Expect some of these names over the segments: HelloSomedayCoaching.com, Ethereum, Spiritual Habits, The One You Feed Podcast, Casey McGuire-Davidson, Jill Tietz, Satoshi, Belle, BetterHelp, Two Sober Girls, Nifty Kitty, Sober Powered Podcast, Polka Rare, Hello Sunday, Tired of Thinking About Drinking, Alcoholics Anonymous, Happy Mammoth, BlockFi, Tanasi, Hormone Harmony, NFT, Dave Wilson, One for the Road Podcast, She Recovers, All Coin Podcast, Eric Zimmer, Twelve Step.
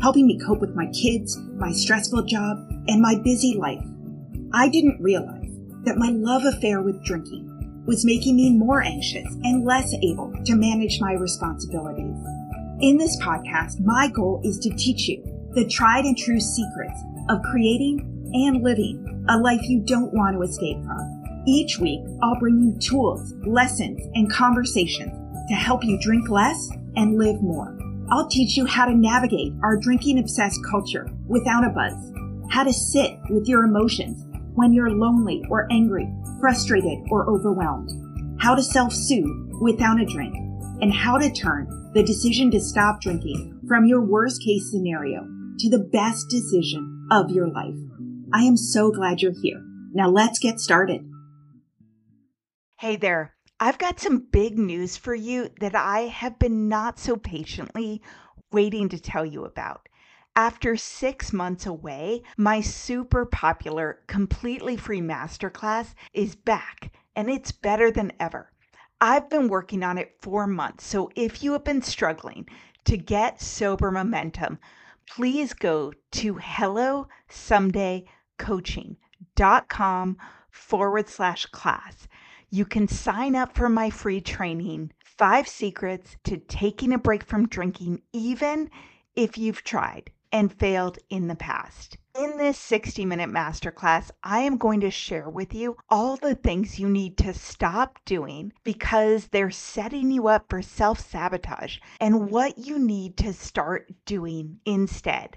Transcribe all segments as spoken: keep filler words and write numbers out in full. helping me cope with my kids, my stressful job, and my busy life. I didn't realize that my love affair with drinking was making me more anxious and less able to manage my responsibilities. In this podcast, my goal is to teach you the tried and true secrets of creating and living a life you don't want to escape from. Each week, I'll bring you tools, lessons, and conversations to help you drink less and live more. I'll teach you how to navigate our drinking-obsessed culture without a buzz, how to sit with your emotions when you're lonely or angry, frustrated or overwhelmed, how to self-soothe without a drink, and how to turn the decision to stop drinking from your worst-case scenario to the best decision of your life. I am so glad you're here. Now let's get started. Hey there. I've got some big news for you that I have been not so patiently waiting to tell you about. After six months away, my super popular, completely free masterclass is back, and it's better than ever. I've been working on it for months, so if you have been struggling to get sober momentum, please go to HelloSomedayCoaching.com forward slash class. You can sign up for my free training, Five Secrets to Taking a Break from Drinking, even if you've tried and failed in the past. In this sixty-minute masterclass, I am going to share with you all the things you need to stop doing because they're setting you up for self-sabotage and what you need to start doing instead.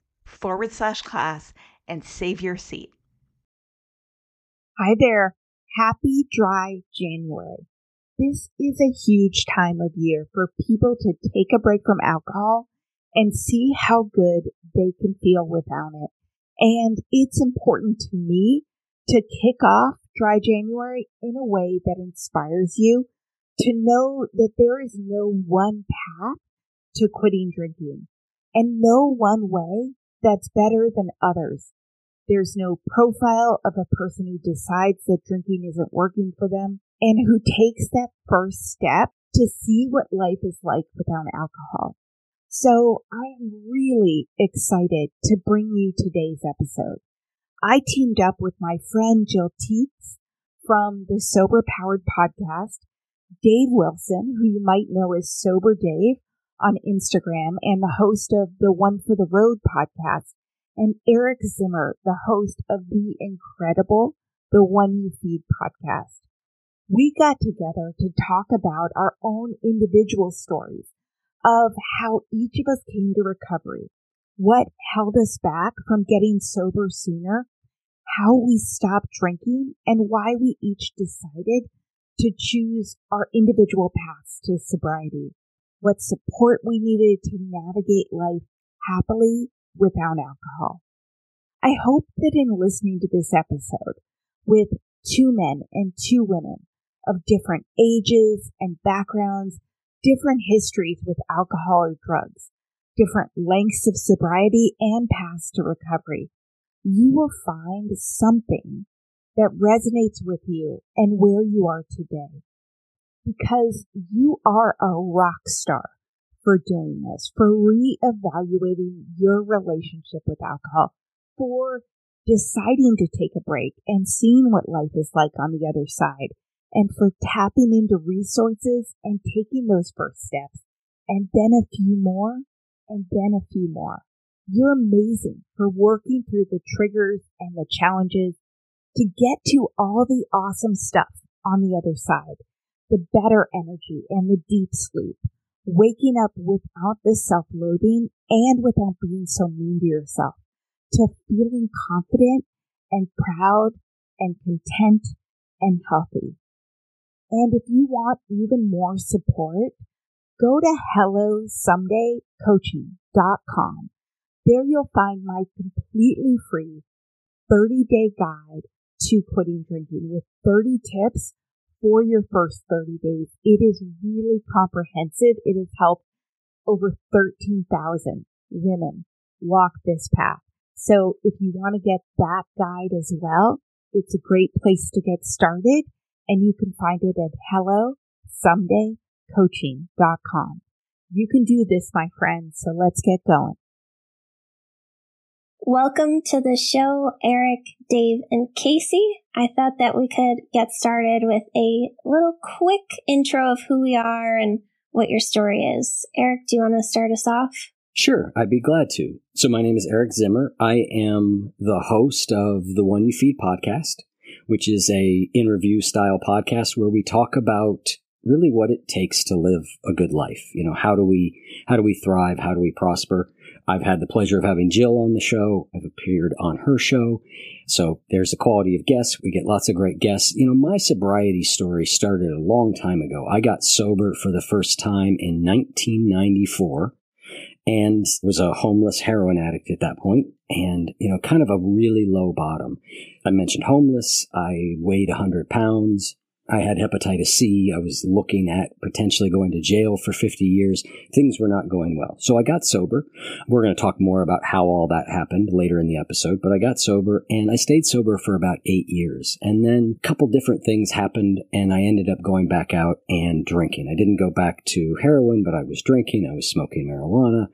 forward slash class and save your seat. Hi there. Happy dry January. This is a huge time of year for people to take a break from alcohol and see how good they can feel without it. And it's important to me to kick off dry January in a way that inspires you to know that there is no one path to quitting drinking and no one way that's better than others. There's no profile of a person who decides that drinking isn't working for them and who takes that first step to see what life is like without alcohol. So I am really excited to bring you today's episode. I teamed up with my friend Jill Tietz from the Sober Powered Podcast, Dave Wilson, who you might know as Sober Dave on Instagram, and the host of the One for the Road podcast, and Eric Zimmer, the host of the incredible The One You Feed podcast. We got together to talk about our own individual stories of how each of us came to recovery, what held us back from getting sober sooner, how we stopped drinking, and why we each decided to choose our individual paths to sobriety, what support we needed to navigate life happily without alcohol. I hope that in listening to this episode with two men and two women of different ages and backgrounds, different histories with alcohol or drugs, different lengths of sobriety and paths to recovery, you will find something that resonates with you and where you are today. Because you are a rock star for doing this, for reevaluating your relationship with alcohol, for deciding to take a break and seeing what life is like on the other side, and for tapping into resources and taking those first steps, and then a few more, and then a few more. You're amazing for working through the triggers and the challenges to get to all the awesome stuff on the other side, the better energy and the deep sleep, waking up without the self-loathing and without being so mean to yourself, to feeling confident and proud and content and healthy. And if you want even more support, go to hello someday coaching dot com. There you'll find my completely free thirty-day guide to quitting drinking with thirty tips for your first thirty days. It is really comprehensive. It has helped over thirteen thousand women walk this path. So if you want to get that guide as well, it's a great place to get started, and you can find it at hello someday coaching dot com. You can do this, my friends, so let's get going. Welcome to the show, Eric, Dave, and Casey. I thought that we could get started with a little quick intro of who we are and what your story is. Eric, do you want to start us off? Sure, I'd be glad to. So my name is Eric Zimmer. I am the host of The One You Feed Podcast, which is a interview style podcast where we talk about really what it takes to live a good life. You know, how do we how do we thrive? How do we prosper? I've had the pleasure of having Jill on the show. I've appeared on her show. So there's the quality of guests. We get lots of great guests. You know, my sobriety story started a long time ago. I got sober for the first time in nineteen ninety-four and was a homeless heroin addict at that point and, you know, kind of a really low bottom. I mentioned homeless. I weighed one hundred pounds. I had hepatitis C. I was looking at potentially going to jail for fifty years. Things were not going well. So I got sober. We're going to talk more about how all that happened later in the episode, but I got sober and I stayed sober for about eight years. And then a couple different things happened and I ended up going back out and drinking. I didn't go back to heroin, but I was drinking. I was smoking marijuana.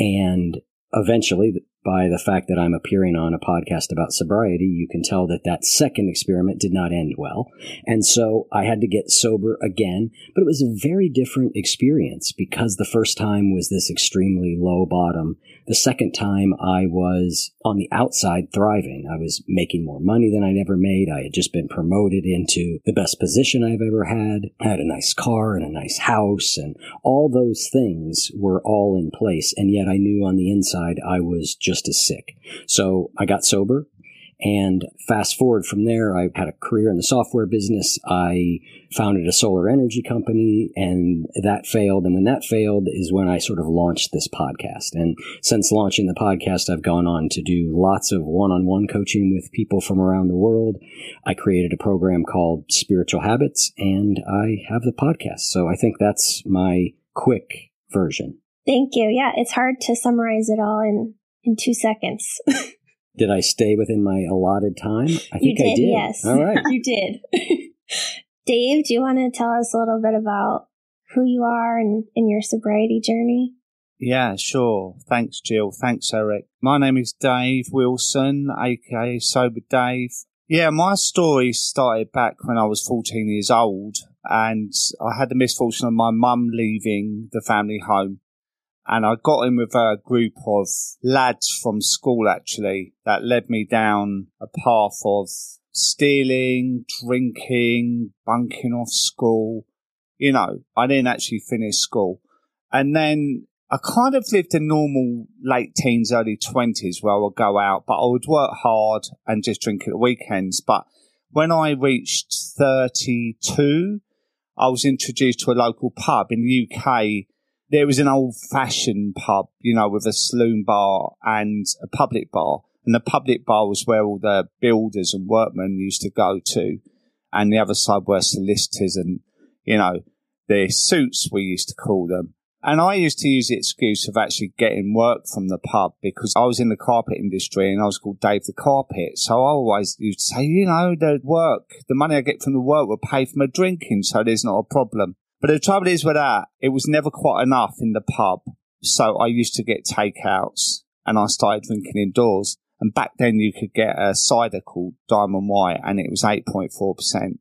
And eventually, by the fact that I'm appearing on a podcast about sobriety, you can tell that that second experiment did not end well. And so I had to get sober again, but it was a very different experience because the first time was this extremely low bottom. The second time I was on the outside thriving. I was making more money than I'd ever made. I had just been promoted into the best position I've ever had. I had a nice car and a nice house, and all those things were all in place. And yet I knew on the inside I was just just as sick. So I got sober, and fast forward from there, I had a career in the software business. I founded a solar energy company, and that failed. And when that failed is when I sort of launched this podcast. And since launching the podcast, I've gone on to do lots of one-on-one coaching with people from around the world. I created a program called Spiritual Habits, and I have the podcast. So I think that's my quick version. Thank you. Yeah, it's hard to summarize it all in In two seconds. Did I stay within my allotted time? I think did, I did. Yes. All right. You did. Dave, do you want to tell us a little bit about who you are and, and your sobriety journey? Yeah, sure. Thanks, Jill. Thanks, Eric. My name is Dave Wilson, aka Sober Dave. Yeah, my story started back when I was fourteen years old, and I had the misfortune of my mum leaving the family home. And I got in with a group of lads from school, actually, that led me down a path of stealing, drinking, bunking off school. You know, I didn't actually finish school. And then I kind of lived a normal late teens, early twenties where I would go out, but I would work hard and just drink at the weekends. But when I reached thirty-two, I was introduced to a local pub in the U K. There was an old-fashioned pub, you know, with a saloon bar and a public bar. And the public bar was where all the builders and workmen used to go to. And the other side were solicitors and, you know, their suits, we used to call them. And I used to use the excuse of actually getting work from the pub because I was in the carpet industry and I was called Dave the Carpet. So I always used to say, you know, the work, the money I get from the work will pay for my drinking, so there's not a problem. But the trouble is with that, it was never quite enough in the pub. So I used to get takeouts and I started drinking indoors. And back then you could get a cider called Diamond White and it was eight point four percent.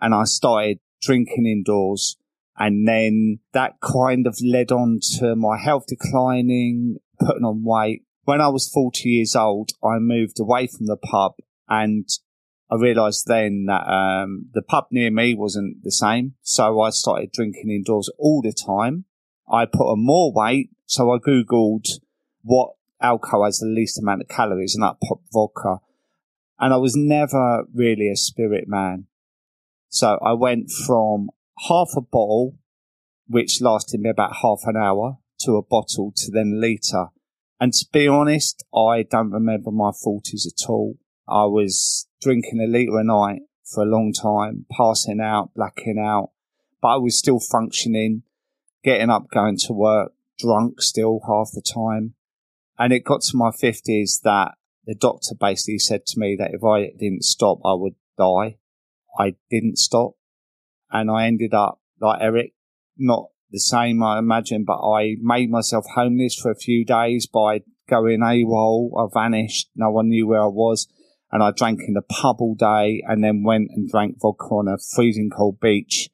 And I started drinking indoors. And then that kind of led on to my health declining, putting on weight. When I was forty years old, I moved away from the pub and I realised then that um, the pub near me wasn't the same, so I started drinking indoors all the time. I put on more weight, so I Googled what alcohol has the least amount of calories, and that popped vodka. And I was never really a spirit man. So I went from half a bottle, which lasted me about half an hour, to a bottle to then litre. And to be honest, I don't remember my forties at all. I was drinking a litre a night for a long time, passing out, blacking out, but I was still functioning, getting up, going to work, drunk still half the time. And it got to my fifties that the doctor basically said to me that if I didn't stop, I would die. I didn't stop. And I ended up, like Eric, not the same, I imagine, but I made myself homeless for a few days by going AWOL. I vanished. No one knew where I was. And I drank in the pub all day and then went and drank vodka on a freezing cold beach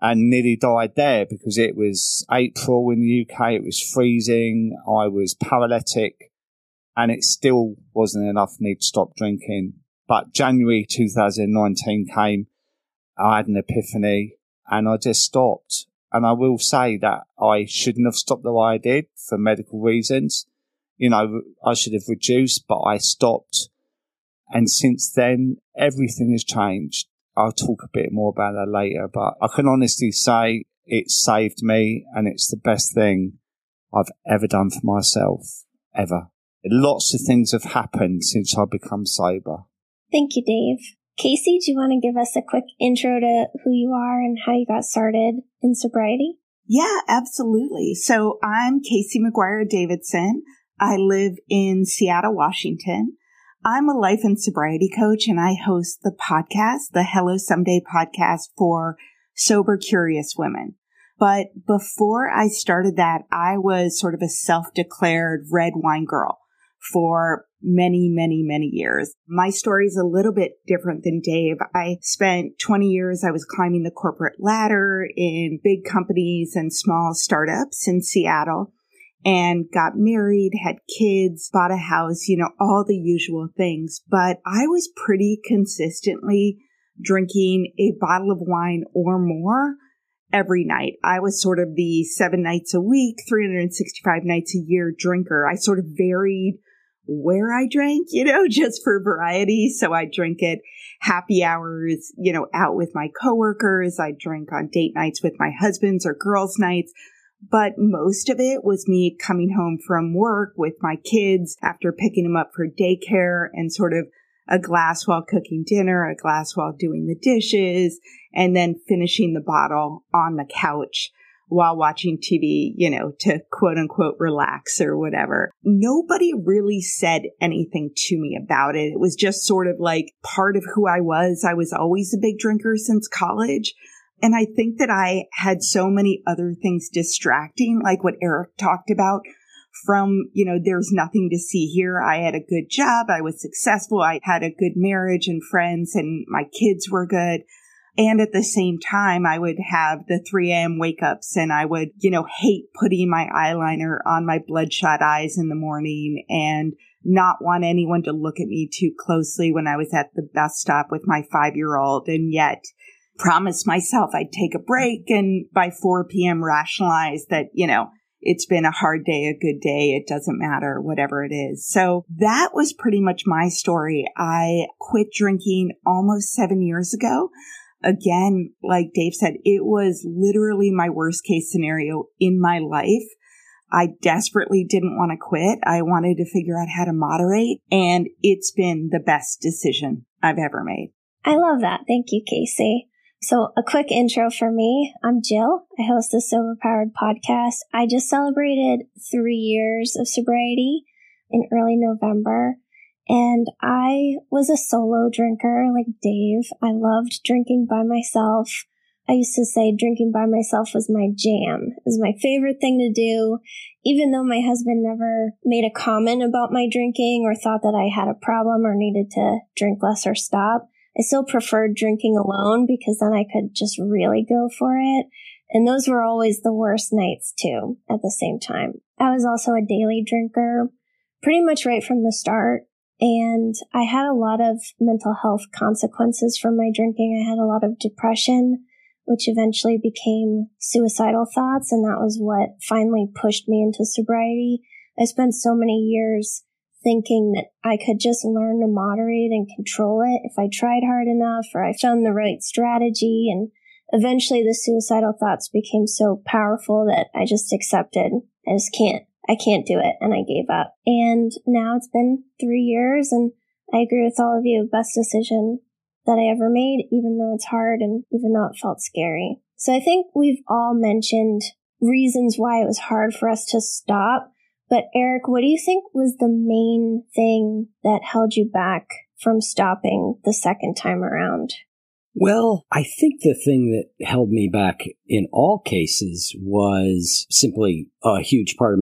and nearly died there because it was April in the U K. It was freezing. I was paralytic. And it still wasn't enough for me to stop drinking. But January two thousand nineteen came, I had an epiphany, and I just stopped. And I will say that I shouldn't have stopped the way I did for medical reasons. You know, I should have reduced, but I stopped. And since then, everything has changed. I'll talk a bit more about that later, but I can honestly say it saved me, and it's the best thing I've ever done for myself, ever. Lots of things have happened since I've become sober. Thank you, Dave. Casey, do you want to give us a quick intro to who you are and how you got started in sobriety? Yeah, absolutely. So I'm Casey McGuire-Davidson. I live in Seattle, Washington. I'm a life and sobriety coach, and I host the podcast, the Hello Sunday podcast for sober, curious women. But before I started that, I was sort of a self-declared red wine girl for many, many, many years. My story is a little bit different than Dave. I spent twenty years, I was climbing the corporate ladder in big companies and small startups in Seattle and got married, had kids, bought a house, you know, all the usual things. But I was pretty consistently drinking a bottle of wine or more every night. I was sort of the seven nights a week, three hundred sixty-five nights a year drinker. I sort of varied where I drank, you know, just for variety. So I drink at happy hours, you know, out with my coworkers. I drink on date nights with my husbands or girls' nights. But most of it was me coming home from work with my kids after picking them up for daycare and sort of a glass while cooking dinner, a glass while doing the dishes, and then finishing the bottle on the couch while watching T V, you know, to quote unquote relax or whatever. Nobody really said anything to me about it. It was just sort of like part of who I was. I was always a big drinker since college. And I think that I had so many other things distracting, like what Eric talked about, from, you know, there's nothing to see here. I had a good job. I was successful. I had a good marriage and friends, and my kids were good. And at the same time, I would have the three a.m. wake-ups, and I would, you know, hate putting my eyeliner on my bloodshot eyes in the morning and not want anyone to look at me too closely when I was at the bus stop with my five-year-old, and yet promised myself I'd take a break and by four p.m. rationalize that, you know, it's been a hard day, a good day, it doesn't matter, whatever it is. So that was pretty much my story. I quit drinking almost seven years ago. Again, like Dave said, it was literally my worst case scenario in my life. I desperately didn't want to quit. I wanted to figure out how to moderate, and it's been the best decision I've ever made. I love that. Thank you, Casey. So a quick intro for me. I'm Jill. I host the Sober Powered Podcast. I just celebrated three years of sobriety in early November, and I was a solo drinker like Dave. I loved drinking by myself. I used to say drinking by myself was my jam. It was my favorite thing to do, even though my husband never made a comment about my drinking or thought that I had a problem or needed to drink less or stop. I still preferred drinking alone because then I could just really go for it. And those were always the worst nights too at the same time. I was also a daily drinker pretty much right from the start. And I had a lot of mental health consequences from my drinking. I had a lot of depression, which eventually became suicidal thoughts. And that was what finally pushed me into sobriety. I spent so many years thinking that I could just learn to moderate and control it if I tried hard enough or I found the right strategy. And eventually the suicidal thoughts became so powerful that I just accepted. I just can't. I can't do it. And I gave up. And now it's been three years and I agree with all of you. Best decision that I ever made, even though it's hard and even though it felt scary. So I think we've all mentioned reasons why it was hard for us to stop. But Eric, what do you think was the main thing that held you back from stopping the second time around? Well, I think the thing that held me back in all cases was simply a huge part of.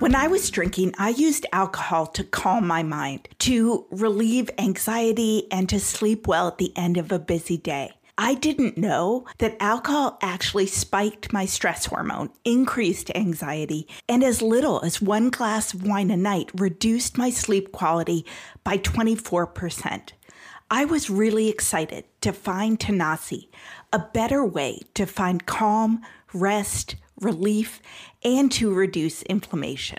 When I was drinking, I used alcohol to calm my mind, to relieve anxiety, and to sleep well at the end of a busy day. I didn't know that alcohol actually spiked my stress hormone, increased anxiety, and as little as one glass of wine a night reduced my sleep quality by twenty-four percent. I was really excited to find Tanasi, a better way to find calm, rest, relief, and to reduce inflammation.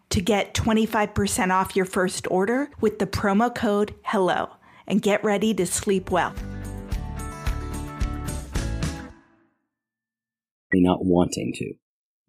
to get twenty-five percent off your first order with the promo code HELLO, and get ready to sleep well. Not wanting to,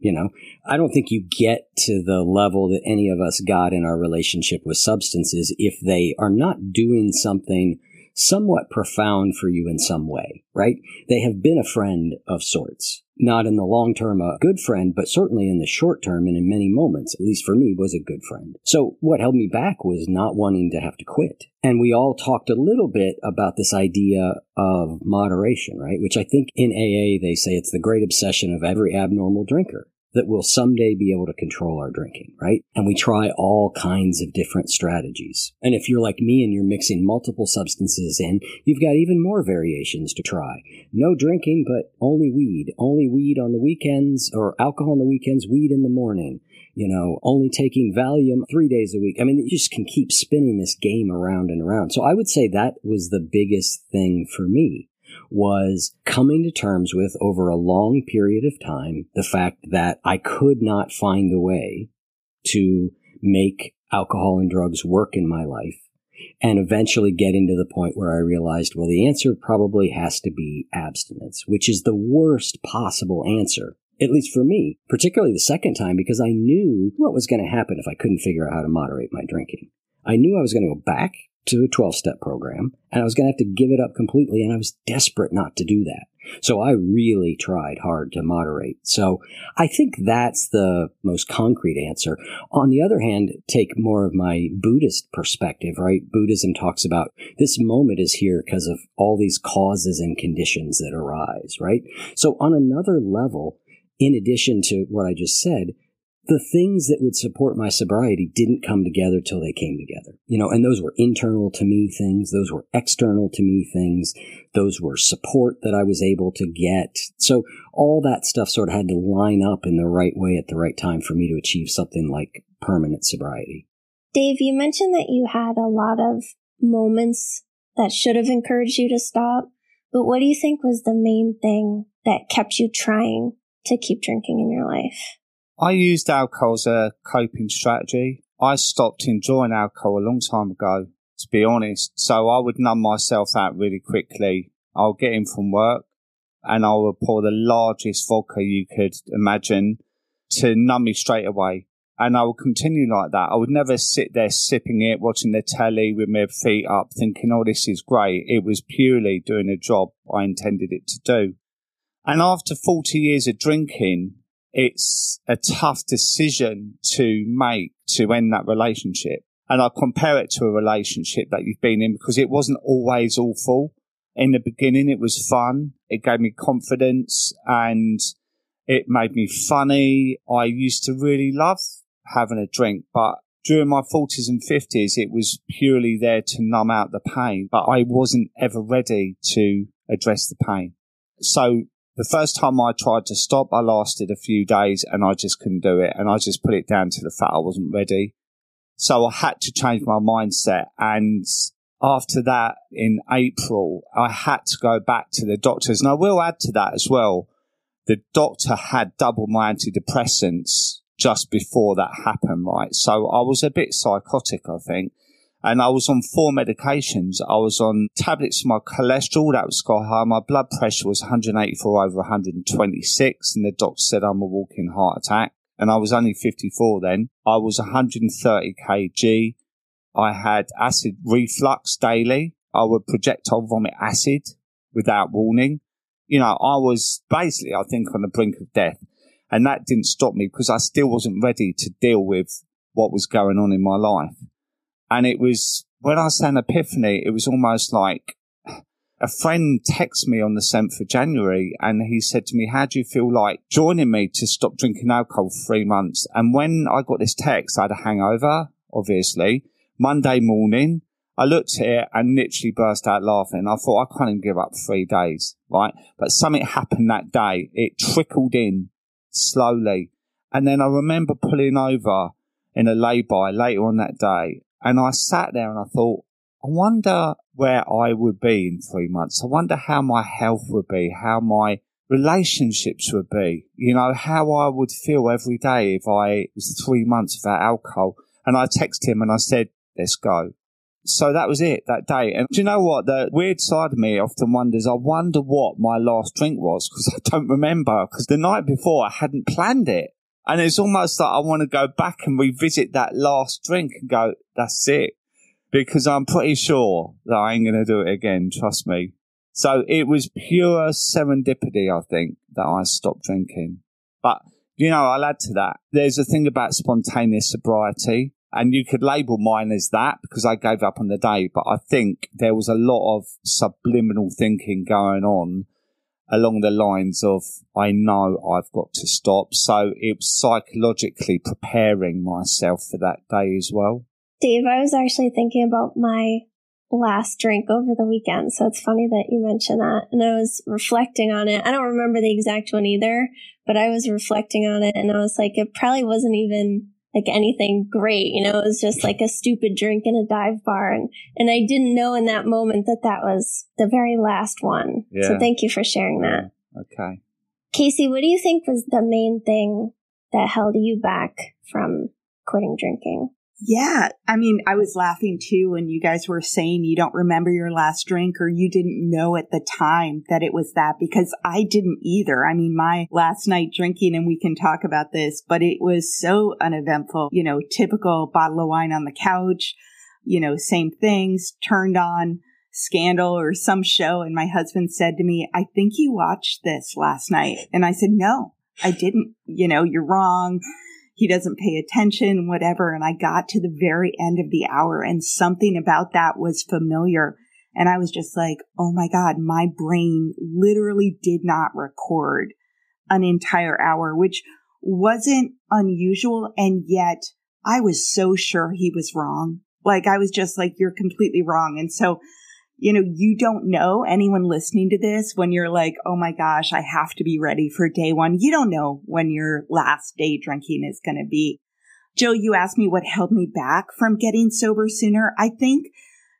you know, I don't think you get to the level that any of us got in our relationship with substances if they are not doing something somewhat profound for you in some way, right? They have been a friend of sorts. Not in the long term a good friend, but certainly in the short term and in many moments, at least for me, was a good friend. So what held me back was not wanting to have to quit. And we all talked a little bit about this idea of moderation, right? Which I think in A A, they say it's the great obsession of every abnormal drinker, that we'll someday be able to control our drinking, right? And we try all kinds of different strategies. And if you're like me and you're mixing multiple substances in, you've got even more variations to try. No drinking, but only weed. Only weed on the weekends, or alcohol on the weekends, weed in the morning. You know, only taking Valium three days a week. I mean, you just can keep spinning this game around and around. So I would say that was the biggest thing for me, was coming to terms with, over a long period of time, the fact that I could not find a way to make alcohol and drugs work in my life, and eventually getting to the point where I realized, well, the answer probably has to be abstinence, which is the worst possible answer, at least for me, particularly the second time, because I knew what was going to happen if I couldn't figure out how to moderate my drinking. I knew I was going to go back to a twelve-step program, and I was going to have to give it up completely, and I was desperate not to do that. So I really tried hard to moderate. So I think that's the most concrete answer. On the other hand, take more of my Buddhist perspective, right? Buddhism talks about this moment is here because of all these causes and conditions that arise, right? So on another level, in addition to what I just said, the things that would support my sobriety didn't come together till they came together. You know, and those were internal to me things. Those were external to me things. Those were support that I was able to get. So all that stuff sort of had to line up in the right way at the right time for me to achieve something like permanent sobriety. Dave, you mentioned that you had a lot of moments that should have encouraged you to stop, but what do you think was the main thing that kept you trying to keep drinking in your life? I used alcohol as a coping strategy. I stopped enjoying alcohol a long time ago, to be honest. So I would numb myself out really quickly. I'll get in from work and I would pour the largest vodka you could imagine to numb me straight away. And I will continue like that. I would never sit there sipping it, watching the telly with my feet up, thinking, oh, this is great. It was purely doing a job I intended it to do. And after forty years of drinking, it's a tough decision to make to end that relationship. And I compare it to a relationship that you've been in, because it wasn't always awful. In the beginning, it was fun. It gave me confidence and it made me funny. I used to really love having a drink, but during my forties and fifties, it was purely there to numb out the pain, but I wasn't ever ready to address the pain. So the first time I tried to stop, I lasted a few days and I just couldn't do it. And I just put it down to the fact I wasn't ready. So I had to change my mindset. And after that, in April, I had to go back to the doctors. And I will add to that as well. The doctor had doubled my antidepressants just before that happened, right? So I was a bit psychotic, I think. And I was on four medications. I was on tablets for my cholesterol, that was sky high. My blood pressure was one eighty-four over one twenty-six. And the doctor said I'm a walking heart attack. And I was only fifty-four then. I was one thirty kilograms. I had acid reflux daily. I would projectile vomit acid without warning. You know, I was basically, I think, on the brink of death. And that didn't stop me because I still wasn't ready to deal with what was going on in my life. And it was, when I say an epiphany, it was almost like a friend texted me on the seventh of January and he said to me, how do you feel like joining me to stop drinking alcohol for three months? And when I got this text, I had a hangover, obviously. Monday morning, I looked at it and literally burst out laughing. I thought, I can't even give up three days, right? But something happened that day. It trickled in slowly. And then I remember pulling over in a lay-by later on that day. And I sat there and I thought, I wonder where I would be in three months. I wonder how my health would be, how my relationships would be, you know, how I would feel every day if I was three months without alcohol. And I texted him and I said, let's go. So that was it that day. And do you know what? The weird side of me often wonders, I wonder what my last drink was, because I don't remember, because the night before I hadn't planned it. And it's almost like I want to go back and revisit that last drink and go, that's it, because I'm pretty sure that I ain't going to do it again. Trust me. So it was pure serendipity, I think, that I stopped drinking. But, you know, I'll add to that. There's a thing about spontaneous sobriety. And you could label mine as that because I gave up on the day. But I think there was a lot of subliminal thinking going on along the lines of, I know I've got to stop. So it was psychologically preparing myself for that day as well. Dave, I was actually thinking about my last drink over the weekend. So it's funny that you mentioned that. And I was reflecting on it. I don't remember the exact one either, but I was reflecting on it. And I was like, it probably wasn't even like anything great, you know, it was just like a stupid drink in a dive bar. And, and I didn't know in that moment that that was the very last one. Yeah. So thank you for sharing that. Okay. Casey, what do you think was the main thing that held you back from quitting drinking? Yeah. I mean, I was laughing too when you guys were saying you don't remember your last drink or you didn't know at the time that it was that, because I didn't either. I mean, my last night drinking, and we can talk about this, but it was so uneventful, you know, typical bottle of wine on the couch, you know, same things, turned on Scandal or some show. And my husband said to me, I think you watched this last night. And I said, no, I didn't. You know, you're wrong. He doesn't pay attention, whatever. And I got to the very end of the hour and something about that was familiar. And I was just like, oh my God, my brain literally did not record an entire hour, which wasn't unusual. And yet I was so sure he was wrong. Like I was just like, you're completely wrong. And so, you know, you don't know, anyone listening to this, when you're like, oh my gosh, I have to be ready for day one. You don't know when your last day drinking is going to be. Jill, you asked me what held me back from getting sober sooner. I think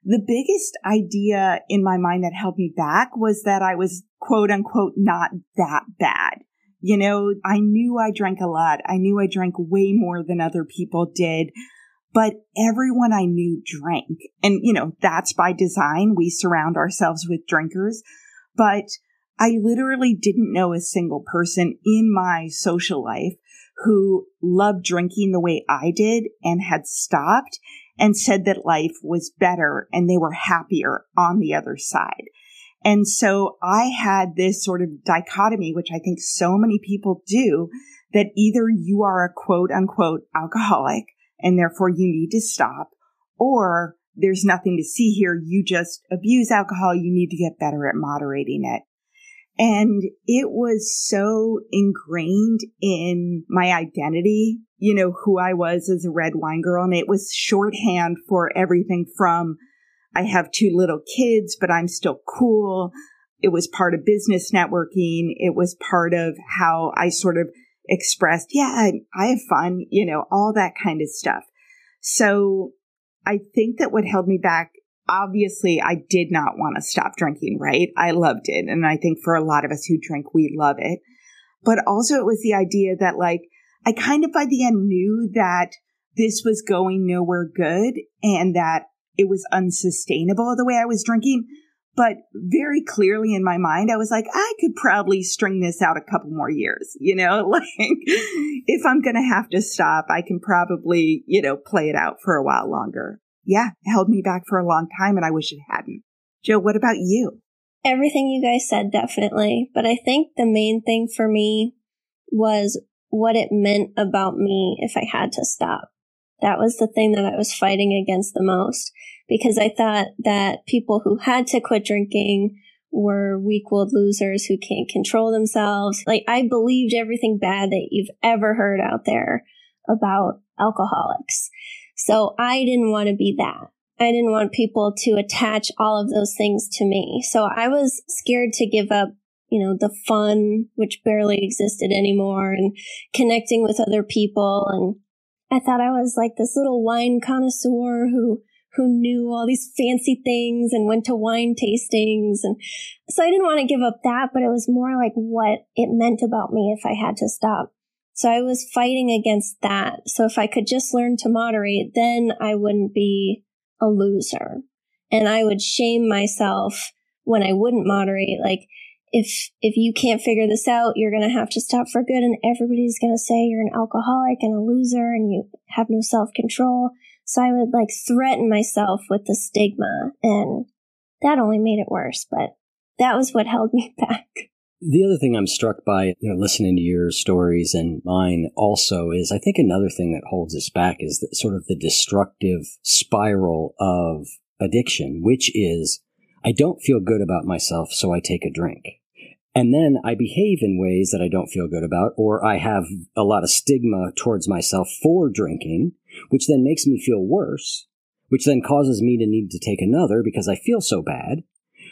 the biggest idea in my mind that held me back was that I was, quote unquote, not that bad. You know, I knew I drank a lot. I knew I drank way more than other people did. But everyone I knew drank. And, you know, that's by design. We surround ourselves with drinkers. But I literally didn't know a single person in my social life who loved drinking the way I did and had stopped and said that life was better and they were happier on the other side. And so I had this sort of dichotomy, which I think so many people do, that either you are a quote unquote alcoholic and therefore you need to stop, or there's nothing to see here. You just abuse alcohol. You need to get better at moderating it. And it was so ingrained in my identity, you know, who I was as a red wine girl. And it was shorthand for everything from, I have two little kids, but I'm still cool. It was part of business networking. It was part of how I sort of expressed, yeah, I have fun, you know, all that kind of stuff. So I think that what held me back, obviously, I did not want to stop drinking, right? I loved it. And I think for a lot of us who drink, we love it. But also it was the idea that, like, I kind of by the end knew that this was going nowhere good and that it was unsustainable the way I was drinking. But very clearly in my mind, I was like, I could probably string this out a couple more years. You know, like if I'm going to have to stop, I can probably, you know, play it out for a while longer. Yeah, it held me back for a long time and I wish it hadn't. Jill, what about you? Everything you guys said, definitely. But I think the main thing for me was what it meant about me if I had to stop. That was the thing that I was fighting against the most, because I thought that people who had to quit drinking were weak-willed losers who can't control themselves. Like, I believed everything bad that you've ever heard out there about alcoholics. So I didn't want to be that. I didn't want people to attach all of those things to me. So I was scared to give up, you know, the fun, which barely existed anymore, and connecting with other people. And I thought I was like this little wine connoisseur who who knew all these fancy things and went to wine tastings. And so I didn't want to give up that, but it was more like what it meant about me if I had to stop. So I was fighting against that. So if I could just learn to moderate, then I wouldn't be a loser. And I would shame myself when I wouldn't moderate. Like, If if you can't figure this out, you're going to have to stop for good, and everybody's going to say you're an alcoholic and a loser and you have no self-control. So I would like threaten myself with the stigma, and that only made it worse, but that was what held me back. The other thing I'm struck by, you know, listening to your stories and mine also, is I think another thing that holds us back is the, sort of the destructive spiral of addiction, which is, I don't feel good about myself, so I take a drink. And then I behave in ways that I don't feel good about, or I have a lot of stigma towards myself for drinking, which then makes me feel worse, which then causes me to need to take another because I feel so bad,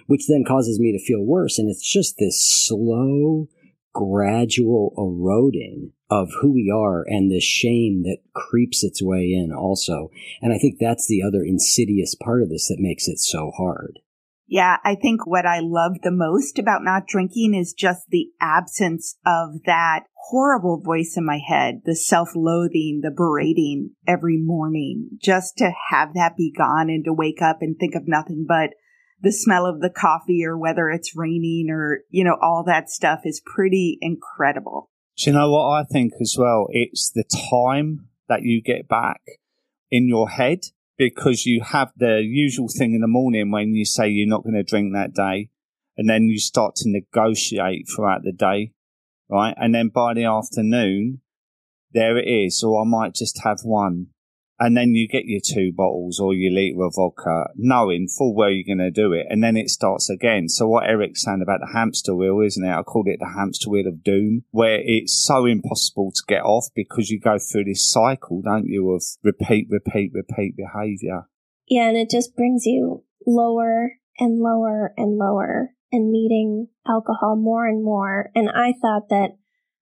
which then causes me to feel worse. And it's just this slow, gradual eroding of who we are and this shame that creeps its way in also. And I think that's the other insidious part of this that makes it so hard. Yeah, I think what I love the most about not drinking is just the absence of that horrible voice in my head, the self-loathing, the berating every morning, just to have that be gone and to wake up and think of nothing but the smell of the coffee or whether it's raining or, you know, all that stuff is pretty incredible. Do you know what I think as well? It's the time that you get back in your head. Because you have the usual thing in the morning when you say you're not going to drink that day, and then you start to negotiate throughout the day, right? And then by the afternoon, there it is, or I might just have one. And then you get your two bottles or your litre of vodka, knowing full well you're going to do it, and then it starts again. So what Eric's saying about the hamster wheel, isn't it? I called it the hamster wheel of doom, where it's so impossible to get off because you go through this cycle, don't you, of repeat, repeat, repeat behaviour. Yeah, and it just brings you lower and lower and lower and needing alcohol more and more. And I thought that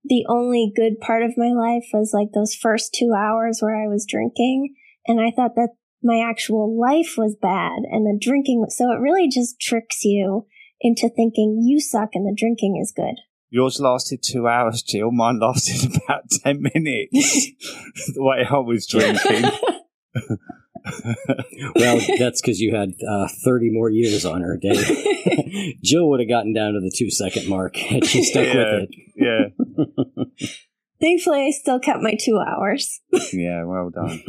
the only good part of my life was like those first two hours where I was drinking. And I thought that my actual life was bad and the drinking. So it really just tricks you into thinking you suck and the drinking is good. Yours lasted two hours, Jill. Mine lasted about ten minutes, the way I was drinking. Well, that's because you had uh, thirty more years on her, Dave. Jill would have gotten down to the two-second mark had she stuck yeah, with it. Yeah. Thankfully, I still kept my two hours. Yeah, well done.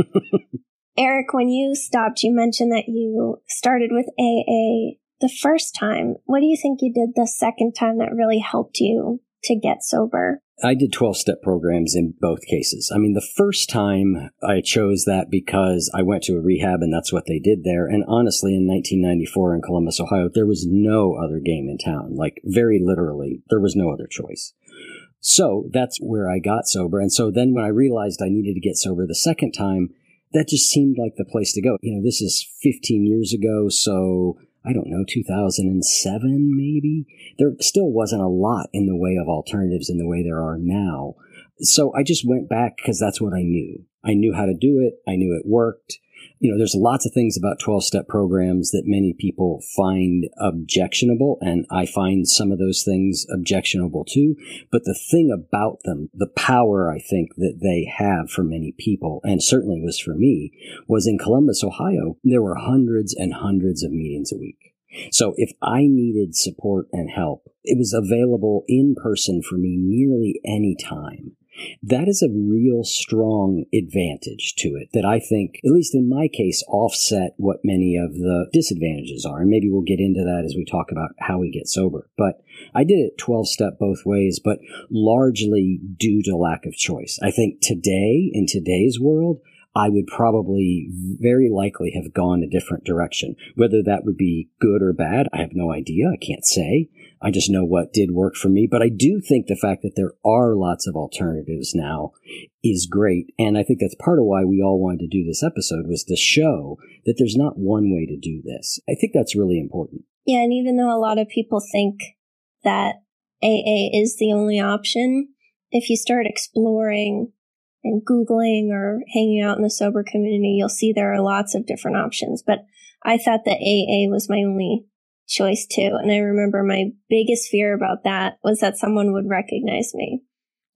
Eric, when you stopped, you mentioned that you started with A A the first time. What do you think you did the second time that really helped you to get sober? I did twelve-step programs in both cases. I mean, the first time I chose that because I went to a rehab and that's what they did there. And honestly, in nineteen ninety-four in Columbus, Ohio, there was no other game in town. Like, very literally, there was no other choice. So that's where I got sober. And so then when I realized I needed to get sober the second time, that just seemed like the place to go. You know, this is fifteen years ago, so I don't know, two thousand seven maybe? There still wasn't a lot in the way of alternatives in the way there are now. So I just went back because that's what I knew. I knew how to do it. I knew it worked. You know, there's lots of things about twelve-step programs that many people find objectionable, and I find some of those things objectionable too. But the thing about them, the power I think that they have for many people, and certainly was for me, was in Columbus, Ohio, there were hundreds and hundreds of meetings a week. So if I needed support and help, it was available in person for me nearly any time. That is a real strong advantage to it that I think, at least in my case, offset what many of the disadvantages are. And maybe we'll get into that as we talk about how we get sober. But I did it twelve-step both ways, but largely due to lack of choice. I think today, in today's world, I would probably very likely have gone a different direction. Whether that would be good or bad, I have no idea. I can't say. I just know what did work for me. But I do think the fact that there are lots of alternatives now is great. And I think that's part of why we all wanted to do this episode, was to show that there's not one way to do this. I think that's really important. Yeah, and even though a lot of people think that A A is the only option, if you start exploring and Googling or hanging out in the sober community, you'll see there are lots of different options. But I thought that A A was my only choice too. And I remember my biggest fear about that was that someone would recognize me,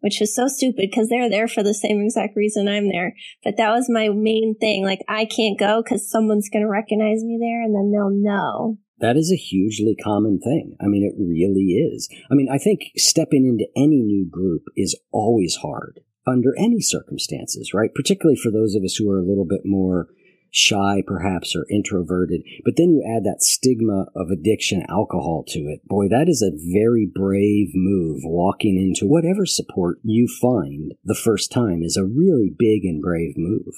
which was so stupid because they're there for the same exact reason I'm there. But that was my main thing. Like, I can't go because someone's going to recognize me there and then they'll know. That is a hugely common thing. I mean, it really is. I mean, I think stepping into any new group is always hard under any circumstances, right? Particularly for those of us who are a little bit more shy, perhaps, or introverted. But then you add that stigma of addiction, alcohol to it. Boy, that is a very brave move. Walking into whatever support you find the first time is a really big and brave move.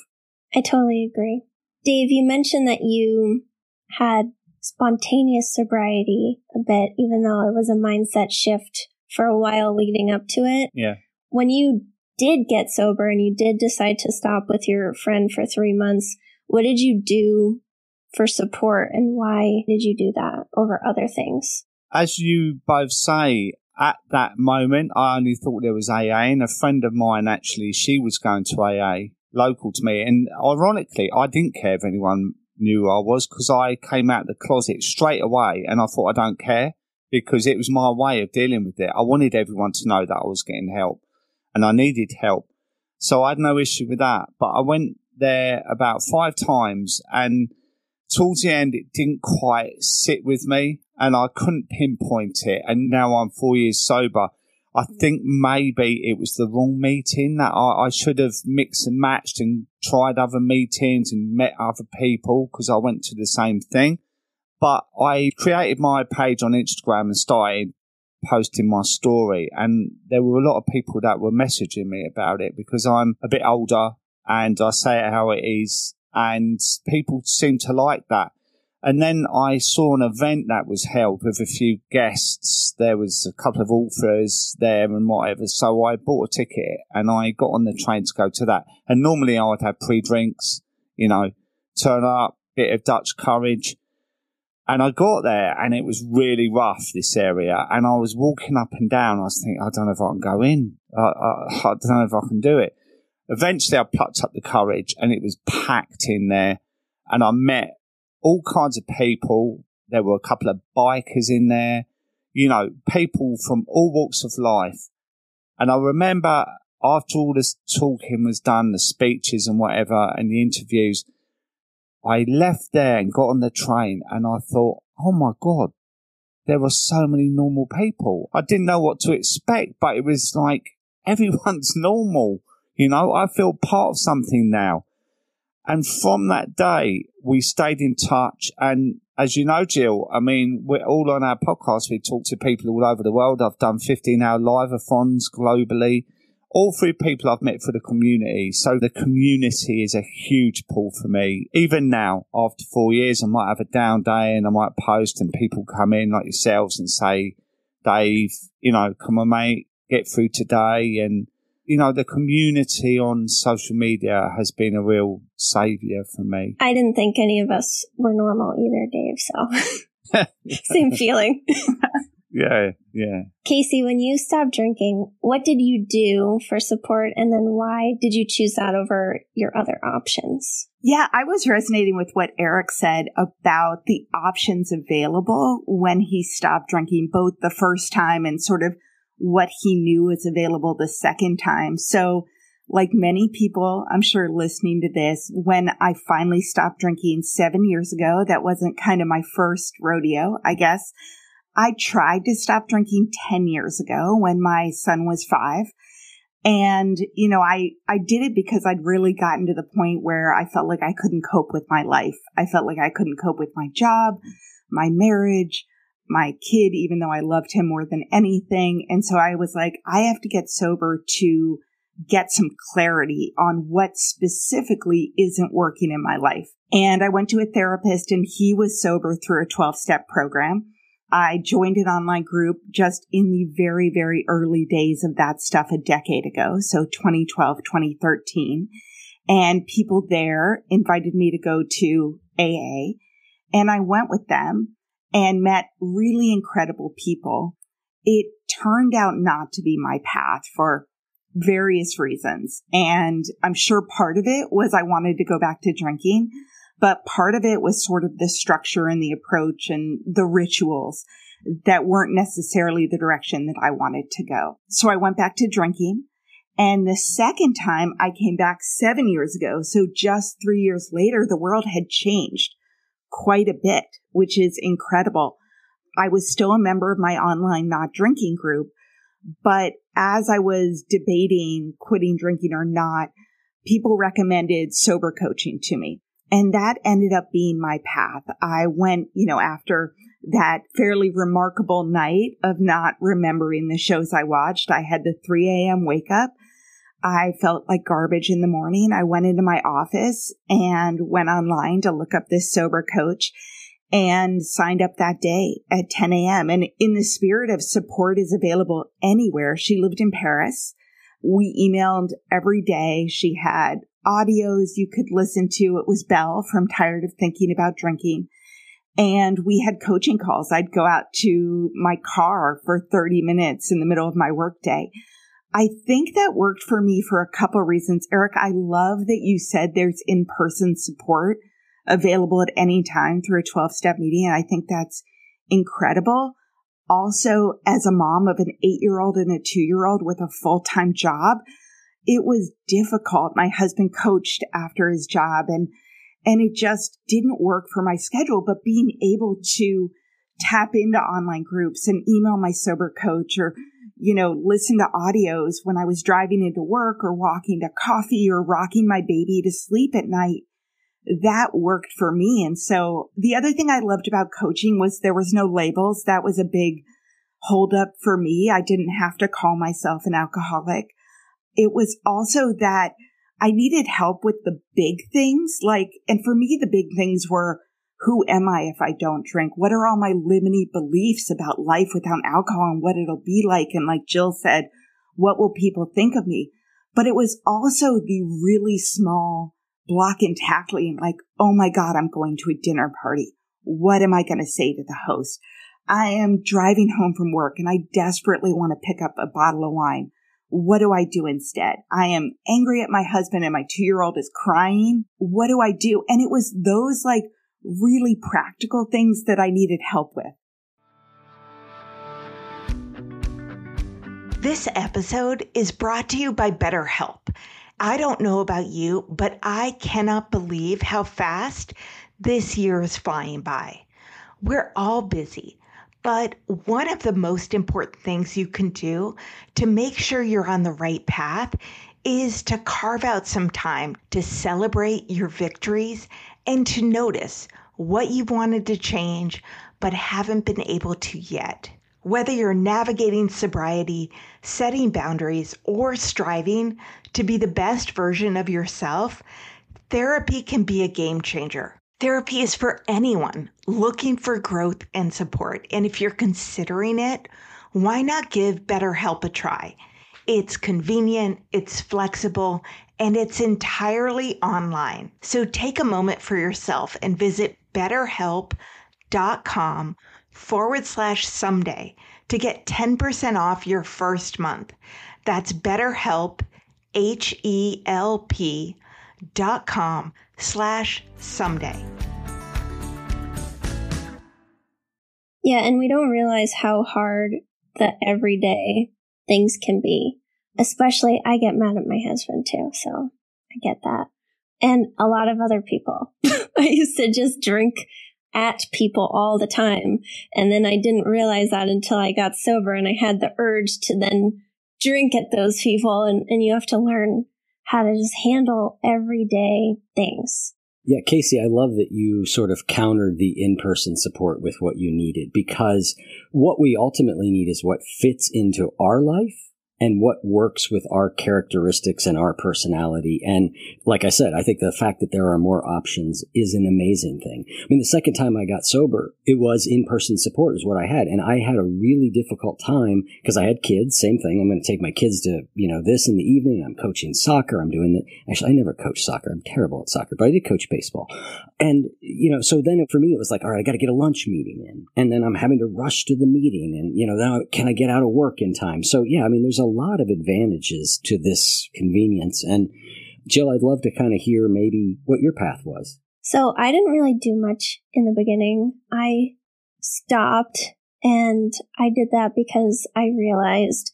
I totally agree. Dave, you mentioned that you had spontaneous sobriety a bit, even though it was a mindset shift for a while leading up to it. Yeah. When you did get sober and you did decide to stop with your friend for three months, what did you do for support and why did you do that over other things? As you both say, at that moment, I only thought there was A A, and a friend of mine, actually, she was going to A A, local to me. And ironically, I didn't care if anyone knew who I was because I came out of the closet straight away and I thought, I don't care, because it was my way of dealing with it. I wanted everyone to know that I was getting help. And I needed help. So I had no issue with that. But I went there about five times, and towards the end, it didn't quite sit with me, and I couldn't pinpoint it. And now I'm four years sober. I think maybe it was the wrong meeting, that I, I should have mixed and matched and tried other meetings and met other people, because I went to the same thing. But I created my page on Instagram and started posting my story, and there were a lot of people that were messaging me about it because I'm a bit older and I say it how it is, and people seem to like that. And then I saw an event that was held with a few guests. There was a couple of authors there and whatever, so I bought a ticket and I got on the train to go to that. And normally I would have pre-drinks, you know, turn up, bit of Dutch courage. And I got there and it was really rough, this area. And I was walking up and down. I was thinking, I don't know if I can go in. I, I, I don't know if I can do it. Eventually, I plucked up the courage and it was packed in there. And I met all kinds of people. There were a couple of bikers in there, you know, people from all walks of life. And I remember after all this talking was done, the speeches and whatever, and the interviews, I left there and got on the train and I thought, oh my God, there are so many normal people. I didn't know what to expect, but it was like everyone's normal. You know, I feel part of something now. And from that day, we stayed in touch. And as you know, Jill, I mean, we're all on our podcast. We talk to people all over the world. I've done fifteen-hour live-a-thons globally, all through people I've met for the community. So the community is a huge pull for me. Even now, after four years, I might have a down day and I might post and people come in like yourselves and say, Dave, you know, come on, mate, get through today. And you know, the community on social media has been a real saviour for me. I didn't think any of us were normal either, Dave, so same feeling. Yeah, yeah. Casey, when you stopped drinking, what did you do for support, and then why did you choose that over your other options? Yeah, I was resonating with what Eric said about the options available when he stopped drinking, both the first time and sort of what he knew was available the second time. So like many people, I'm sure listening to this, when I finally stopped drinking seven years ago, that wasn't kind of my first rodeo, I guess. I tried to stop drinking ten years ago when my son was five. And, you know, I, I did it because I'd really gotten to the point where I felt like I couldn't cope with my life. I felt like I couldn't cope with my job, my marriage, my kid, even though I loved him more than anything. And so I was like, I have to get sober to get some clarity on what specifically isn't working in my life. And I went to a therapist, and he was sober through a twelve-step program. I joined an online group just in the very, very early days of that stuff a decade ago, so twenty twelve, twenty thirteen. And people there invited me to go to A A, and I went with them and met really incredible people. It turned out not to be my path for various reasons. And I'm sure part of it was I wanted to go back to drinking, but part of it was sort of the structure and the approach and the rituals that weren't necessarily the direction that I wanted to go. So I went back to drinking. And the second time I came back seven years ago. So just three years later, the world had changed quite a bit, which is incredible. I was still a member of my online not drinking group, but as I was debating quitting drinking or not, people recommended sober coaching to me. And that ended up being my path. I went, you know, after that fairly remarkable night of not remembering the shows I watched, I had the three a.m. wake up. I felt like garbage in the morning. I went into my office and went online to look up this sober coach and signed up that day at ten a.m. And in the spirit of support is available anywhere, she lived in Paris. We emailed every day. She had audios you could listen to. It was Belle from Tired of Thinking About Drinking. And we had coaching calls. I'd go out to my car for thirty minutes in the middle of my workday. I think that worked for me for a couple of reasons. Eric, I love that you said there's in-person support available at any time through a twelve-step meeting, and I think that's incredible. Also, as a mom of an eight-year-old and a two-year-old with a full-time job, it was difficult. My husband coached after his job, and and it just didn't work for my schedule, but being able to tap into online groups and email my sober coach or you know, listen to audios when I was driving into work or walking to coffee or rocking my baby to sleep at night, that worked for me. And so the other thing I loved about coaching was there was no labels. That was a big holdup for me. I didn't have to call myself an alcoholic. It was also that I needed help with the big things. Like, and for me, the big things were, who am I if I don't drink? What are all my limiting beliefs about life without alcohol and what it'll be like? And like Jill said, what will people think of me? But it was also the really small block and tackling, like, oh my God, I'm going to a dinner party. What am I going to say to the host? I am driving home from work and I desperately want to pick up a bottle of wine. What do I do instead? I am angry at my husband and my two-year-old is crying. What do I do? And it was those like really practical things that I needed help with. This episode is brought to you by BetterHelp. I don't know about you, but I cannot believe how fast this year is flying by. We're all busy, But one of the most important things you can do to make sure you're on the right path is to carve out some time to celebrate your victories and to notice what you've wanted to change but haven't been able to yet. Whether you're navigating sobriety, setting boundaries, or striving to be the best version of yourself, therapy can be a game changer. Therapy is for anyone looking for growth and support. And if you're considering it, why not give BetterHelp a try? It's convenient, it's flexible, and it's entirely online. So take a moment for yourself and visit BetterHelp.com forward slash someday to get ten percent off your first month. That's BetterHelp, H E L P dot com slash someday. Yeah, and we don't realize how hard the everyday things can be. Especially, I get mad at my husband too, so I get that. And a lot of other people. I used to just drink at people all the time. And then I didn't realize that until I got sober and I had the urge to then drink at those people. And, and you have to learn how to just handle everyday things. Yeah, Casey, I love that you sort of countered the in-person support with what you needed, because what we ultimately need is what fits into our life and what works with our characteristics and our personality. And like I said, I think the fact that there are more options is an amazing thing. I mean, the second time I got sober, it was in-person support is what I had. And I had a really difficult time because I had kids, same thing. I'm going to take my kids to, you know, this in the evening. I'm coaching soccer. I'm doing that. Actually, I never coached soccer. I'm terrible at soccer, but I did coach baseball. And, you know, so then for me, it was like, all right, I got to get a lunch meeting in. And then I'm having to rush to the meeting. And, you know, then can I get out of work in time? So, yeah, I mean, there's a A lot of advantages to this convenience. And Jill, I'd love to kind of hear maybe what your path was. So I didn't really do much in the beginning. I stopped, and I did that because I realized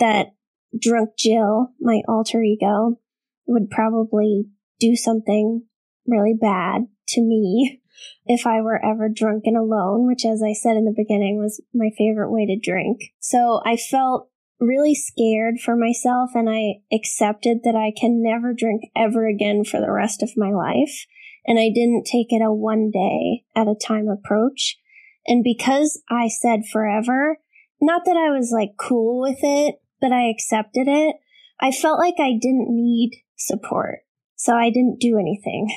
that drunk Jill, my alter ego, would probably do something really bad to me if I were ever drunk and alone, which, as I said in the beginning, was my favorite way to drink. So I felt really scared for myself, and I accepted that I can never drink ever again for the rest of my life. And I didn't take it a one day at a time approach. And because I said forever, not that I was like cool with it, but I accepted it, I felt like I didn't need support. So I didn't do anything.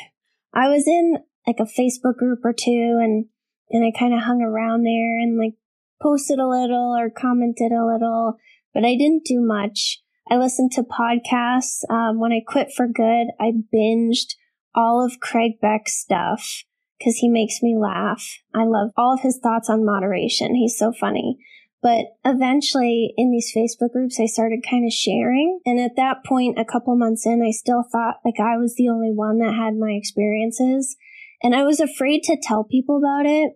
I was in like a Facebook group or two, and, and I kind of hung around there and like posted a little or commented a little. But I didn't do much. I listened to podcasts. Um, when I quit for good, I binged all of Craig Beck's stuff because he makes me laugh. I love all of his thoughts on moderation. He's so funny. But eventually in these Facebook groups, I started kind of sharing. And at that point, a couple months in, I still thought like I was the only one that had my experiences. And I was afraid to tell people about it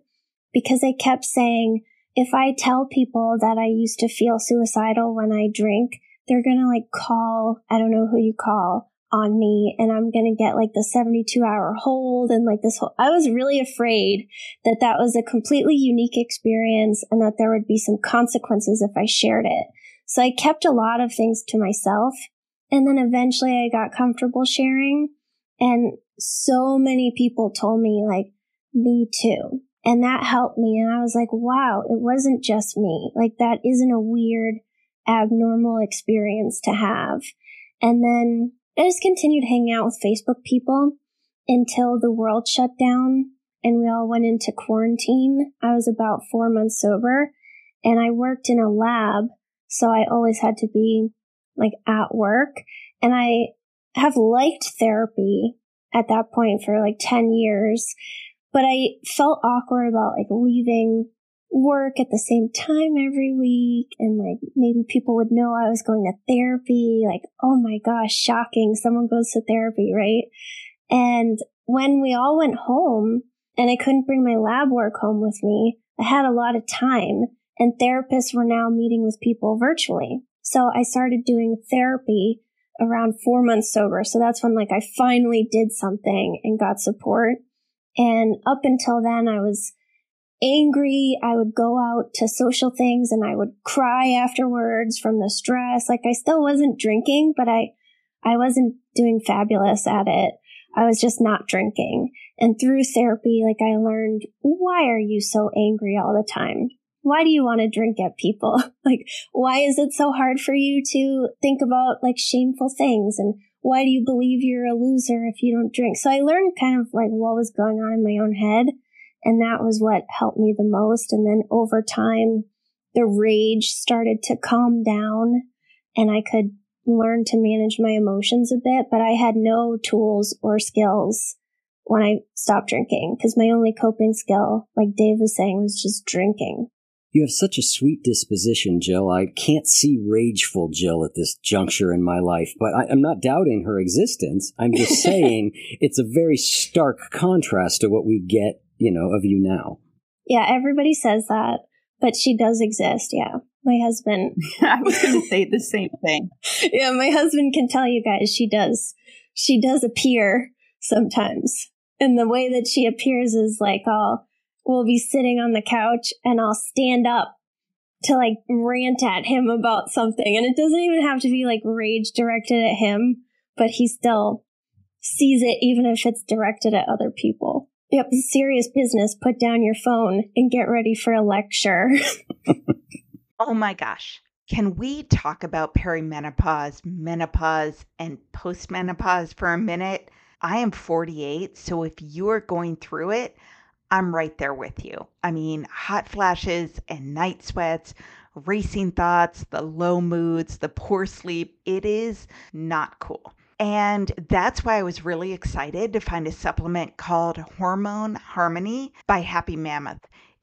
because I kept saying, if I tell people that I used to feel suicidal when I drink, they're going to like call, I don't know who you call, on me, and I'm going to get like the seventy-two hour hold and like this whole, I was really afraid that that was a completely unique experience and that there would be some consequences if I shared it. So I kept a lot of things to myself. And then eventually I got comfortable sharing, and so many people told me like, me too. And that helped me. And I was like, wow, it wasn't just me. Like, that isn't a weird, abnormal experience to have. And then I just continued hanging out with Facebook people until the world shut down and we all went into quarantine. I was about four months sober, and I worked in a lab, so I always had to be like at work. And I have liked therapy at that point for like ten years. But I felt awkward about like leaving work at the same time every week, and like maybe people would know I was going to therapy. Like, oh my gosh, shocking. Someone goes to therapy, right? And when we all went home and I couldn't bring my lab work home with me, I had a lot of time, and therapists were now meeting with people virtually. So I started doing therapy around four months sober. So that's when like I finally did something and got support. And up until then, I was angry. I would go out to social things and I would cry afterwards from the stress. Like I still wasn't drinking, but I, I wasn't doing fabulous at it. I was just not drinking. And through therapy, like I learned, why are you so angry all the time? Why do you want to drink at people? Like, why is it so hard for you to think about like shameful things? And why do you believe you're a loser if you don't drink? So I learned kind of like what was going on in my own head. And that was what helped me the most. And then over time, the rage started to calm down and I could learn to manage my emotions a bit. But I had no tools or skills when I stopped drinking because my only coping skill, like Dave was saying, was just drinking. You have such a sweet disposition, Jill. I can't see rageful Jill at this juncture in my life, but I, I'm not doubting her existence. I'm just saying it's a very stark contrast to what we get, you know, of you now. Yeah, everybody says that, but she does exist, yeah. My husband. I was going to say the same thing. Yeah, my husband can tell you guys she does. She does appear sometimes. And the way that she appears is like all... We'll be sitting on the couch and I'll stand up to like rant at him about something. And it doesn't even have to be like rage directed at him, but he still sees it even if it's directed at other people. Yep, serious business. Put down your phone and get ready for a lecture. Oh my gosh. Can we talk about perimenopause, menopause, and postmenopause for a minute? I am forty-eight, so if you're going through it, I'm right there with you. I mean, hot flashes and night sweats, racing thoughts, the low moods, the poor sleep. It is not cool. And that's why I was really excited to find a supplement called Hormone Harmony by Happy Mammoth.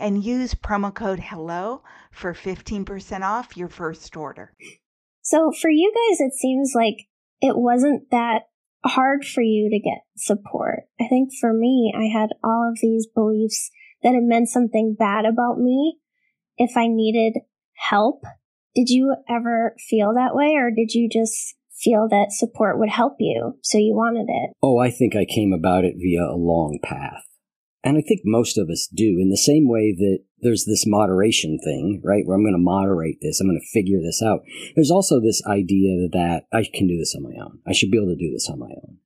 And use promo code HELLO for fifteen percent off your first order. So for you guys, it seems like it wasn't that hard for you to get support. I think for me, I had all of these beliefs that it meant something bad about me if I needed help. Did you ever feel that way, or did you just feel that support would help you, so you wanted it? Oh, I think I came about it via a long path. And I think most of us do, in the same way that there's this moderation thing, right, where I'm going to moderate this, I'm going to figure this out. There's also this idea that I can do this on my own. I should be able to do this on my own.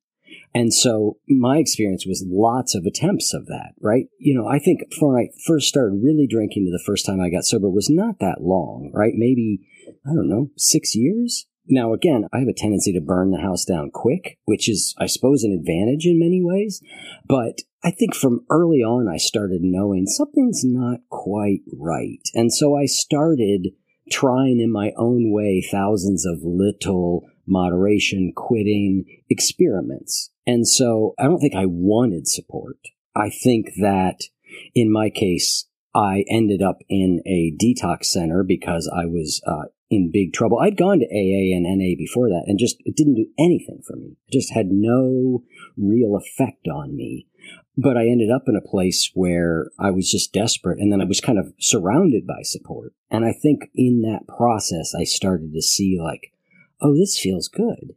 And so my experience was lots of attempts of that, right? You know, I think when I first started really drinking to the first time I got sober was not that long, right? Maybe, I don't know, six years? Now, again, I have a tendency to burn the house down quick, which is, I suppose, an advantage in many ways. But I think from early on, I started knowing something's not quite right. And so I started trying in my own way thousands of little moderation, quitting experiments. And so I don't think I wanted support. I think that in my case, I ended up in a detox center because I was uh, in big trouble. I'd gone to A A and N A before that, and just it didn't do anything for me. It just had no real effect on me. But I ended up in a place where I was just desperate, and then I was kind of surrounded by support. And I think in that process, I started to see like, oh, this feels good.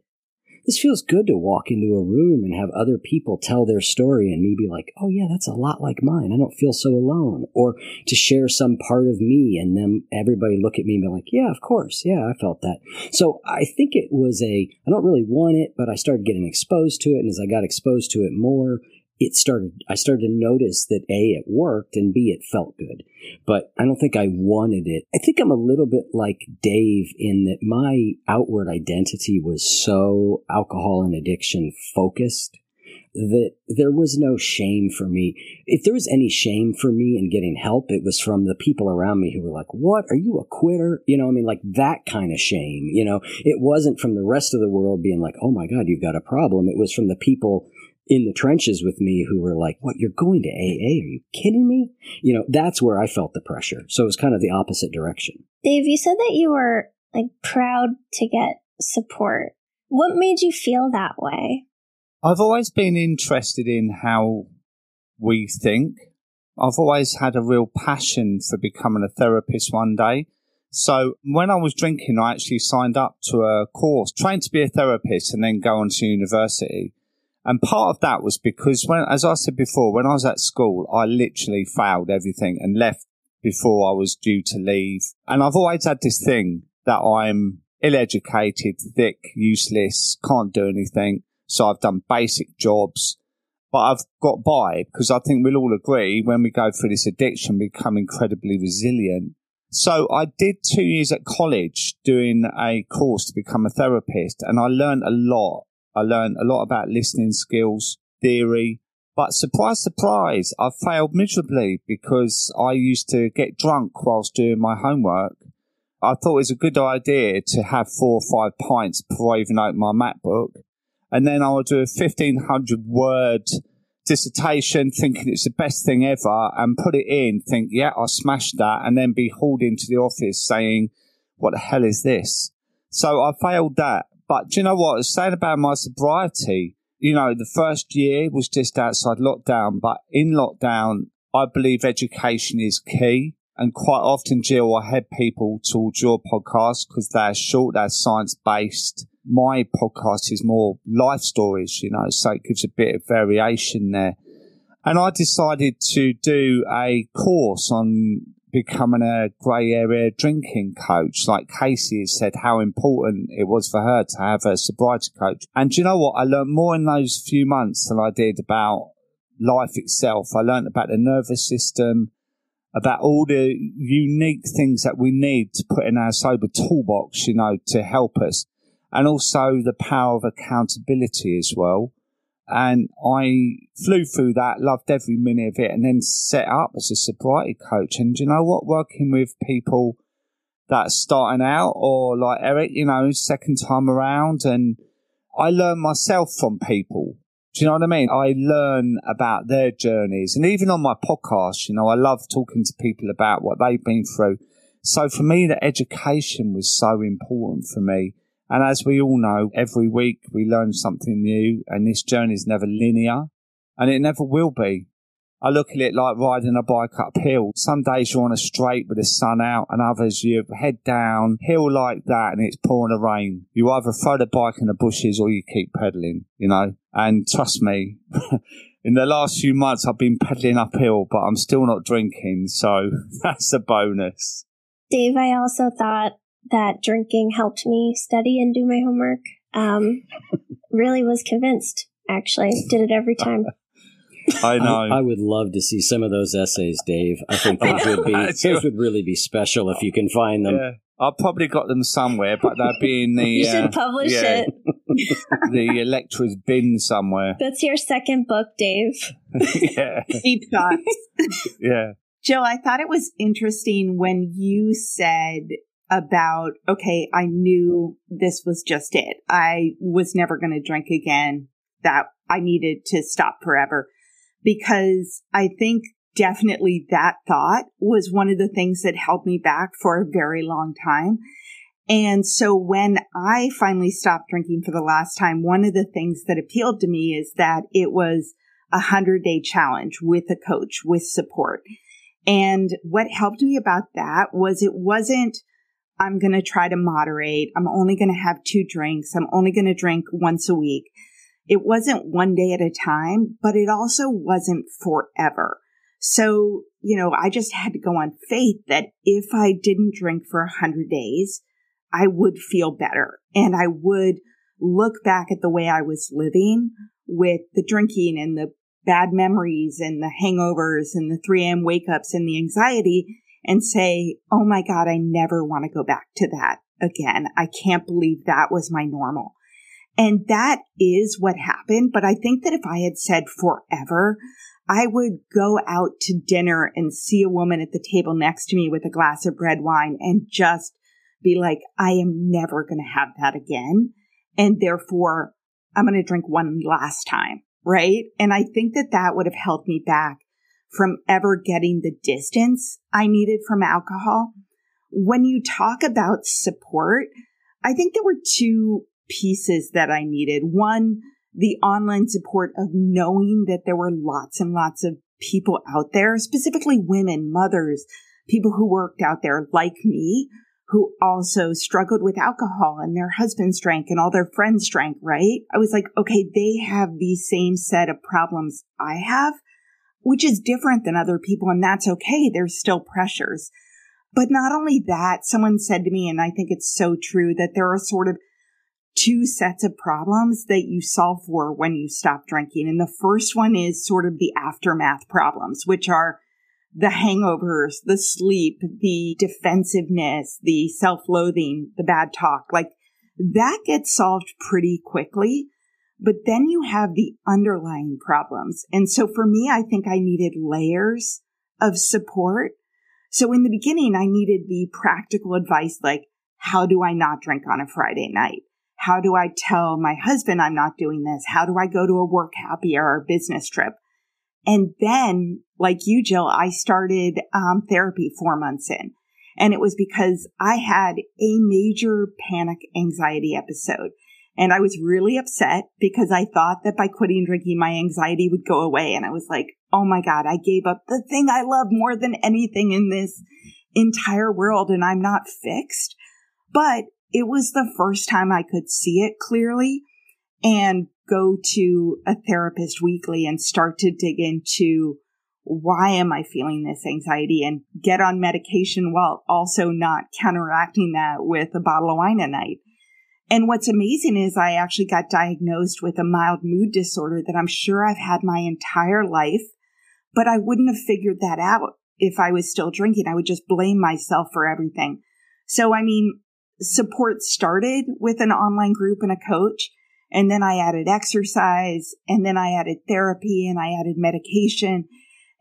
This feels good to walk into a room and have other people tell their story and me be like, oh yeah, that's a lot like mine. I don't feel so alone. Or to share some part of me and then everybody look at me and be like, yeah, of course. Yeah, I felt that. So I think it was a, I don't really want it, but I started getting exposed to it. And as I got exposed to it more, it started, I started to notice that A, it worked, and B, it felt good. But I don't think I wanted it. I think I'm a little bit like Dave in that my outward identity was so alcohol and addiction focused that there was no shame for me. If there was any shame for me in getting help, it was from the people around me who were like, what, are you a quitter? You know, I mean, like that kind of shame, you know, it wasn't from the rest of the world being like, oh my God, you've got a problem. It was from the people in the trenches with me who were like, what, you're going to A A? Are you kidding me? You know, that's where I felt the pressure. So it was kind of the opposite direction. Dave, you said that you were like proud to get support. What made you feel that way? I've always been interested in how we think. I've always had a real passion for becoming a therapist one day. So when I was drinking, I actually signed up to a course, trying to be a therapist and then go on to university. And part of that was because, when, as I said before, when I was at school, I literally failed everything and left before I was due to leave. And I've always had this thing that I'm ill-educated, thick, useless, can't do anything. So I've done basic jobs, but I've got by because I think we'll all agree when we go through this addiction, we become incredibly resilient. So I did two years at college doing a course to become a therapist, and I learned a lot. I learned a lot about listening skills, theory, but surprise, surprise, I failed miserably because I used to get drunk whilst doing my homework. I thought it was a good idea to have four or five pints before I even opened my MacBook. And then I would do a fifteen hundred word dissertation thinking it's the best thing ever and put it in, think, yeah, I smashed that, and then be hauled into the office saying, what the hell is this? So I failed that. But do you know what? Saying about my sobriety, you know, the first year was just outside lockdown, but in lockdown, I believe education is key. And quite often, Jill, I head people towards your podcast because they're short, they're science-based. My podcast is more life stories, you know, so it gives a bit of variation there. And I decided to do a course on becoming a grey area drinking coach. Like Casey has said, how important it was for her to have a sobriety coach. And do you know what? I learned more in those few months than I did about life itself. I learned about the nervous system, about all the unique things that we need to put in our sober toolbox, you know, to help us. And also the power of accountability as well. And I flew through that, loved every minute of it, and then set up as a sobriety coach. And do you know what? Working with people that are starting out or like Eric, you know, second time around. And I learn myself from people. Do you know what I mean? I learn about their journeys. And even on my podcast, you know, I love talking to people about what they've been through. So for me, the education was so important for me. And as we all know, every week we learn something new, and this journey is never linear, and it never will be. I look at it like riding a bike uphill. Some days you're on a straight with the sun out, and others you head down hill like that and it's pouring the rain. You either throw the bike in the bushes or you keep pedaling, you know. And trust me, in the last few months I've been pedaling uphill, but I'm still not drinking, so that's a bonus. Dave, I also thought that drinking helped me study and do my homework. Um, really was convinced, actually. Did it every time. I know. I, I would love to see some of those essays, Dave. I think those would be those would really be special if you can find them. Yeah. I've probably got them somewhere, but they'd be in the... you should uh, publish yeah, it. The lecturer's bin somewhere. That's your second book, Dave. Yeah. Deep thoughts. Yeah. Jill, I thought it was interesting when you said about, okay, I knew this was just it. I was never going to drink again, that I needed to stop forever. Because I think definitely that thought was one of the things that held me back for a very long time. And so when I finally stopped drinking for the last time, one of the things that appealed to me is that it was a hundred-day challenge with a coach, with support. And what helped me about that was it wasn't, I'm going to try to moderate. I'm only going to have two drinks. I'm only going to drink once a week. It wasn't one day at a time, but it also wasn't forever. So, you know, I just had to go on faith that if I didn't drink for a hundred days, I would feel better and I would look back at the way I was living with the drinking and the bad memories and the hangovers and the three a.m. wake-ups and the anxiety and say, oh my God, I never want to go back to that again. I can't believe that was my normal. And that is what happened. But I think that if I had said forever, I would go out to dinner and see a woman at the table next to me with a glass of red wine and just be like, I am never going to have that again. And therefore, I'm going to drink one last time, right? And I think that that would have held me back from ever getting the distance I needed from alcohol. When you talk about support, I think there were two pieces that I needed. One, the online support of knowing that there were lots and lots of people out there, specifically women, mothers, people who worked out there like me, who also struggled with alcohol and their husbands drank and all their friends drank, right? I was like, okay, they have the same set of problems I have, which is different than other people. And that's okay. There's still pressures. But not only that, someone said to me, and I think it's so true, that there are sort of two sets of problems that you solve for when you stop drinking. And the first one is sort of the aftermath problems, which are the hangovers, the sleep, the defensiveness, the self-loathing, the bad talk. Like that gets solved pretty quickly. But then you have the underlying problems. And so for me, I think I needed layers of support. So in the beginning, I needed the practical advice, like, how do I not drink on a Friday night? How do I tell my husband I'm not doing this? How do I go to a work happy hour or business trip? And then, like you, Jill, I started um, therapy four months in. And it was because I had a major panic anxiety episode. And I was really upset because I thought that by quitting drinking, my anxiety would go away. And I was like, oh my God, I gave up the thing I love more than anything in this entire world. And I'm not fixed. But it was the first time I could see it clearly and go to a therapist weekly and start to dig into, why am I feeling this anxiety, and get on medication while also not counteracting that with a bottle of wine a night. And what's amazing is I actually got diagnosed with a mild mood disorder that I'm sure I've had my entire life, but I wouldn't have figured that out if I was still drinking. I would just blame myself for everything. So, I mean, support started with an online group and a coach, and then I added exercise, and then I added therapy, and I added medication,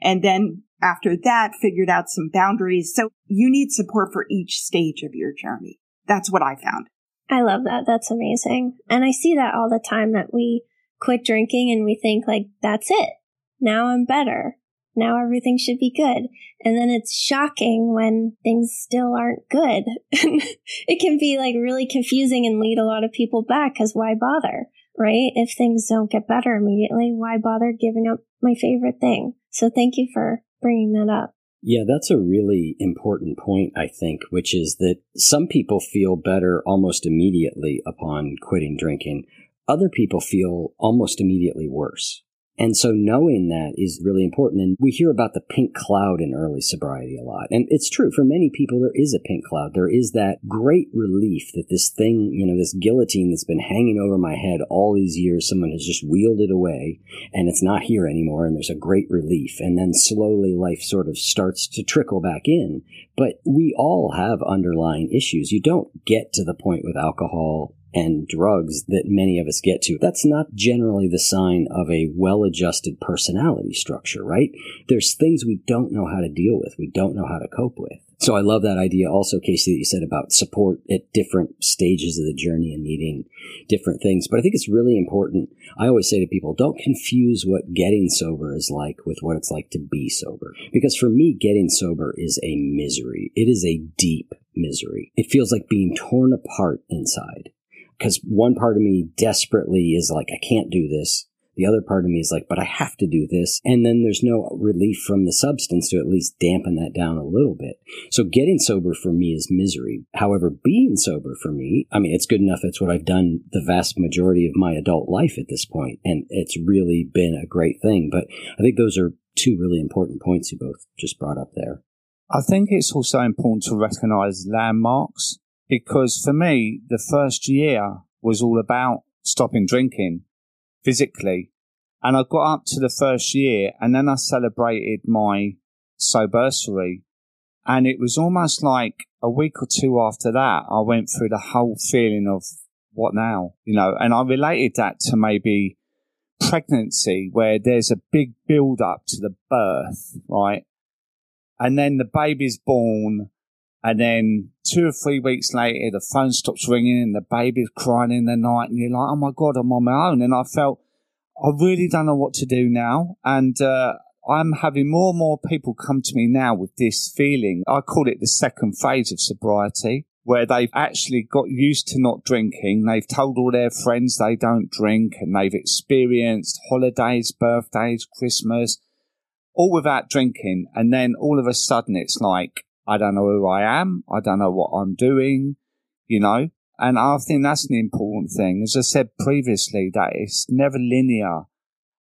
and then after that, figured out some boundaries. So you need support for each stage of your journey. That's what I found. I love that. That's amazing. And I see that all the time, that we quit drinking and we think like, that's it. Now I'm better. Now everything should be good. And then it's shocking when things still aren't good. It can be like really confusing and lead a lot of people back, because why bother, right? If things don't get better immediately, why bother giving up my favorite thing? So thank you for bringing that up. Yeah, that's a really important point, I think, which is that some people feel better almost immediately upon quitting drinking. Other people feel almost immediately worse. And so knowing that is really important. And we hear about the pink cloud in early sobriety a lot. And it's true. For many people, there is a pink cloud. There is that great relief that this thing, you know, this guillotine that's been hanging over my head all these years, someone has just wheeled it away and it's not here anymore. And there's a great relief. And then slowly life sort of starts to trickle back in. But we all have underlying issues. You don't get to the point with alcohol and drugs that many of us get to. That's not generally the sign of a well-adjusted personality structure, right? There's things we don't know how to deal with. We don't know how to cope with. So I love that idea also, Casey, that you said about support at different stages of the journey and needing different things. But I think it's really important. I always say to people, don't confuse what getting sober is like with what it's like to be sober. Because for me, getting sober is a misery. It is a deep misery. It feels like being torn apart inside. Because one part of me desperately is like, I can't do this. The other part of me is like, but I have to do this. And then there's no relief from the substance to at least dampen that down a little bit. So getting sober for me is misery. However, being sober for me, I mean, it's good enough. It's what I've done the vast majority of my adult life at this point. And it's really been a great thing. But I think those are two really important points you both just brought up there. I think it's also important to recognize landmarks. Because for me, the first year was all about stopping drinking physically. And I got up to the first year, and then I celebrated my sobercity. And it was almost like a week or two after that, I went through the whole feeling of what now, you know, and I related that to maybe pregnancy, where there's a big build up to the birth, right? And then the baby's born, and then two or three weeks later, the phone stops ringing and the baby's crying in the night, and you're like, oh my God, I'm on my own. And I felt, I really don't know what to do now. And uh, I'm having more and more people come to me now with this feeling. I call it the second phase of sobriety, where they've actually got used to not drinking. They've told all their friends they don't drink, and they've experienced holidays, birthdays, Christmas, all without drinking. And then all of a sudden it's like, I don't know who I am. I don't know what I'm doing, you know. And I think that's an important thing. As I said previously, that it's never linear.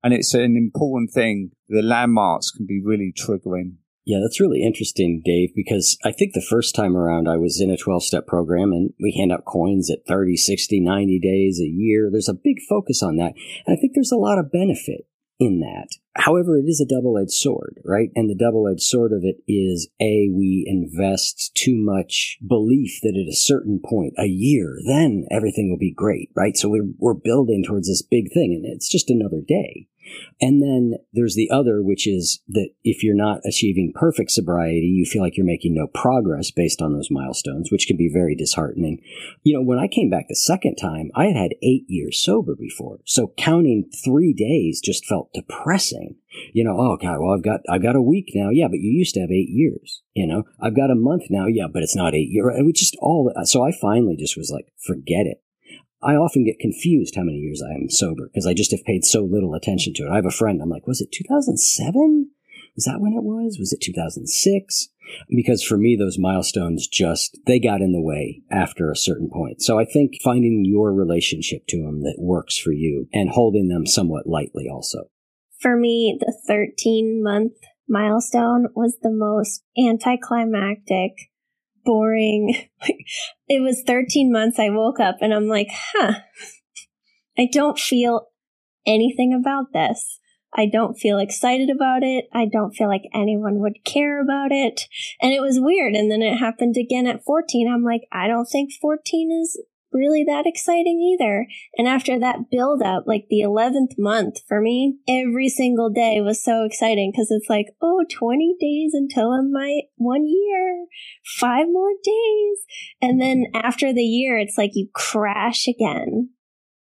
And it's an important thing. The landmarks can be really triggering. Yeah, that's really interesting, Dave, because I think the first time around I was in a twelve-step program, and we hand out coins at thirty, sixty, ninety days, a year. There's a big focus on that. And I think there's a lot of benefit in that. However, it is a double-edged sword, right? And the double-edged sword of it is, A, we invest too much belief that at a certain point, a year, then everything will be great, right? So we're, we're building towards this big thing, and it's just another day. And then there's the other, which is that if you're not achieving perfect sobriety, you feel like you're making no progress based on those milestones, which can be very disheartening. You know, when I came back the second time, I had had eight years sober before. So counting three days just felt depressing. You know, oh God, well, I've got, I've got a week now. Yeah, but you used to have eight years, you know, I've got a month now. Yeah, but it's not eight years. It was just all, so I finally just was like, forget it. I often get confused how many years I am sober because I just have paid so little attention to it. I have a friend. I'm like, was it two thousand seven? Was that when it was? Was it two thousand six? Because for me, those milestones just, they got in the way after a certain point. So I think finding your relationship to them that works for you and holding them somewhat lightly also. For me, the thirteen-month milestone was the most anticlimactic, boring. It was thirteen months. I woke up and I'm like, huh, I don't feel anything about this. I don't feel excited about it. I don't feel like anyone would care about it. And it was weird. And then it happened again at fourteen. I'm like, I don't think fourteen is really that exciting either. And after that build up, like the eleventh month for me, every single day was so exciting because it's like, oh, twenty days until I'm my one year, five more days. And then after the year, it's like you crash again.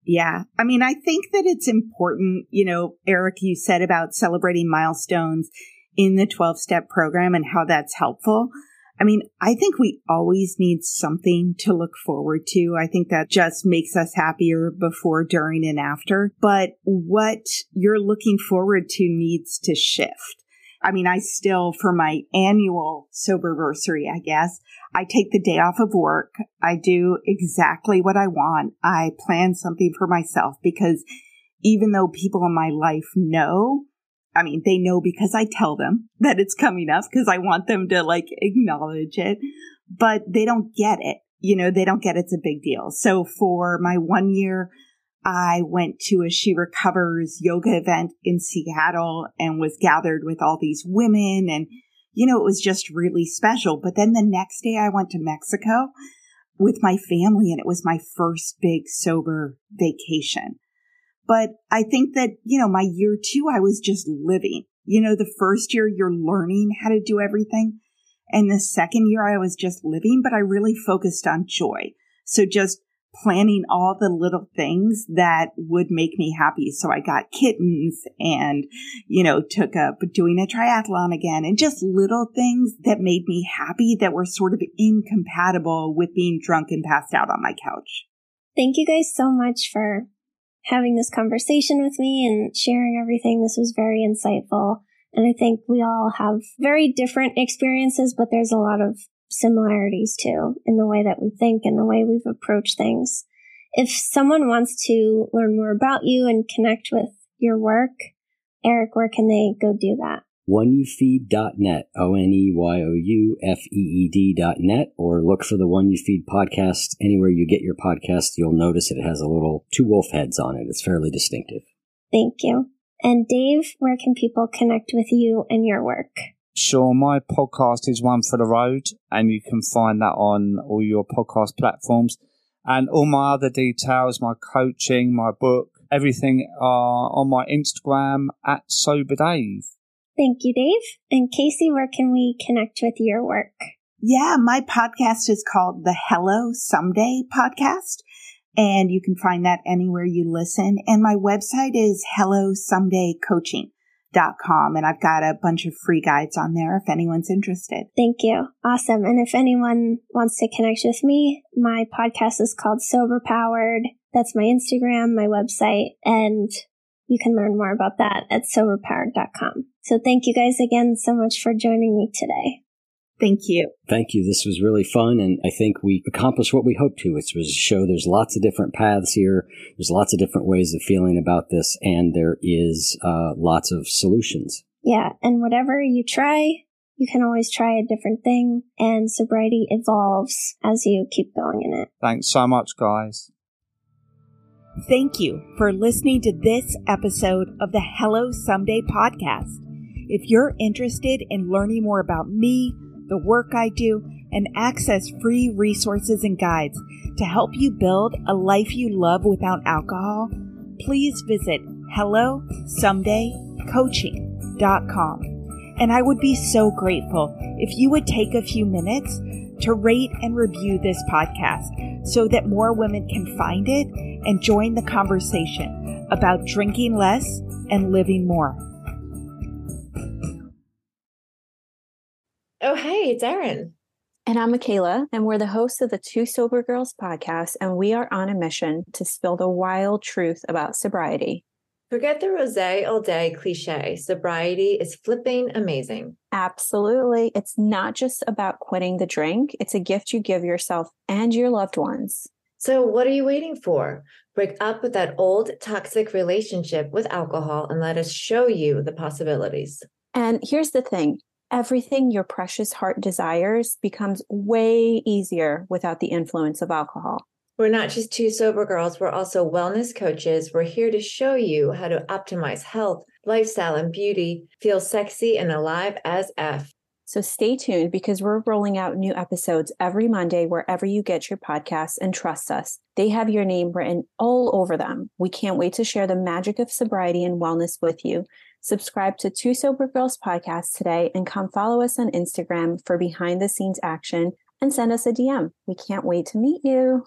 Yeah. I mean, I think that it's important, you know, Eric, you said about celebrating milestones in the twelve-step program and how that's helpful. I mean, I think we always need something to look forward to. I think that just makes us happier before, during, and after. But what you're looking forward to needs to shift. I mean, I still, for my annual soberversary, I guess, I take the day off of work. I do exactly what I want. I plan something for myself because even though people in my life know, I mean, they know because I tell them that it's coming up because I want them to like acknowledge it, but they don't get it. You know, they don't get it's a big deal. So for my one year, I went to a She Recovers yoga event in Seattle and was gathered with all these women. And, you know, it was just really special. But then the next day I went to Mexico with my family and it was my first big sober vacation. But I think that, you know, my year two, I was just living. You know, the first year you're learning how to do everything. And the second year I was just living, but I really focused on joy. So just planning all the little things that would make me happy. So I got kittens and, you know, took up doing a triathlon again and just little things that made me happy that were sort of incompatible with being drunk and passed out on my couch. Thank you guys so much for having this conversation with me and sharing everything. This was very insightful. And I think we all have very different experiences, but there's a lot of similarities too in the way that we think and the way we've approached things. If someone wants to learn more about you and connect with your work, Eric, where can they go do that? one you feed dot net, O N E Y O U F E E D dot net, or look for the One You Feed podcast. Anywhere you get your podcast, you'll notice it has a little two wolf heads on it. It's fairly distinctive. Thank you. And Dave, where can people connect with you and your work? Sure. My podcast is One for the Road, and you can find that on all your podcast platforms. And all my other details, my coaching, my book, everything are on my Instagram at Sober Dave. Thank you, Dave. And Casey, where can we connect with your work? Yeah, my podcast is called the Hello Sunday Podcast, and you can find that anywhere you listen. And my website is hello someday coaching dot com, and I've got a bunch of free guides on there if anyone's interested. Thank you. Awesome. And if anyone wants to connect with me, my podcast is called Sober Powered. That's my Instagram, my website, and you can learn more about that at sober powered dot com. So thank you guys again so much for joining me today. Thank you. Thank you. This was really fun, and I think we accomplished what we hoped to. It was a show. There's lots of different paths here. There's lots of different ways of feeling about this, and there is uh, lots of solutions. Yeah, and whatever you try, you can always try a different thing, and sobriety evolves as you keep going in it. Thanks so much, guys. Thank you for listening to this episode of the Hello Someday podcast. If you're interested in learning more about me, the work I do, and access free resources and guides to help you build a life you love without alcohol, please visit hello someday coaching dot com. And I would be so grateful if you would take a few minutes to rate and review this podcast so that more women can find it and join the conversation about drinking less and living more. Oh, hey, it's Erin. And I'm Michaela, and we're the hosts of the Two Sober Girls podcast, and we are on a mission to spill the wild truth about sobriety. Forget the rosé all day cliche. Sobriety is flipping amazing. Absolutely. It's not just about quitting the drink. It's a gift you give yourself and your loved ones. So what are you waiting for? Break up with that old toxic relationship with alcohol and let us show you the possibilities. And here's the thing. Everything your precious heart desires becomes way easier without the influence of alcohol. We're not just two sober girls. We're also wellness coaches. We're here to show you how to optimize health, lifestyle, and beauty, feel sexy and alive as F. So stay tuned, because we're rolling out new episodes every Monday wherever you get your podcasts, and trust us, they have your name written all over them. We can't wait to share the magic of sobriety and wellness with you. Subscribe to Two Sober Girls podcast today and come follow us on Instagram for behind the scenes action, and send us a D M. We can't wait to meet you.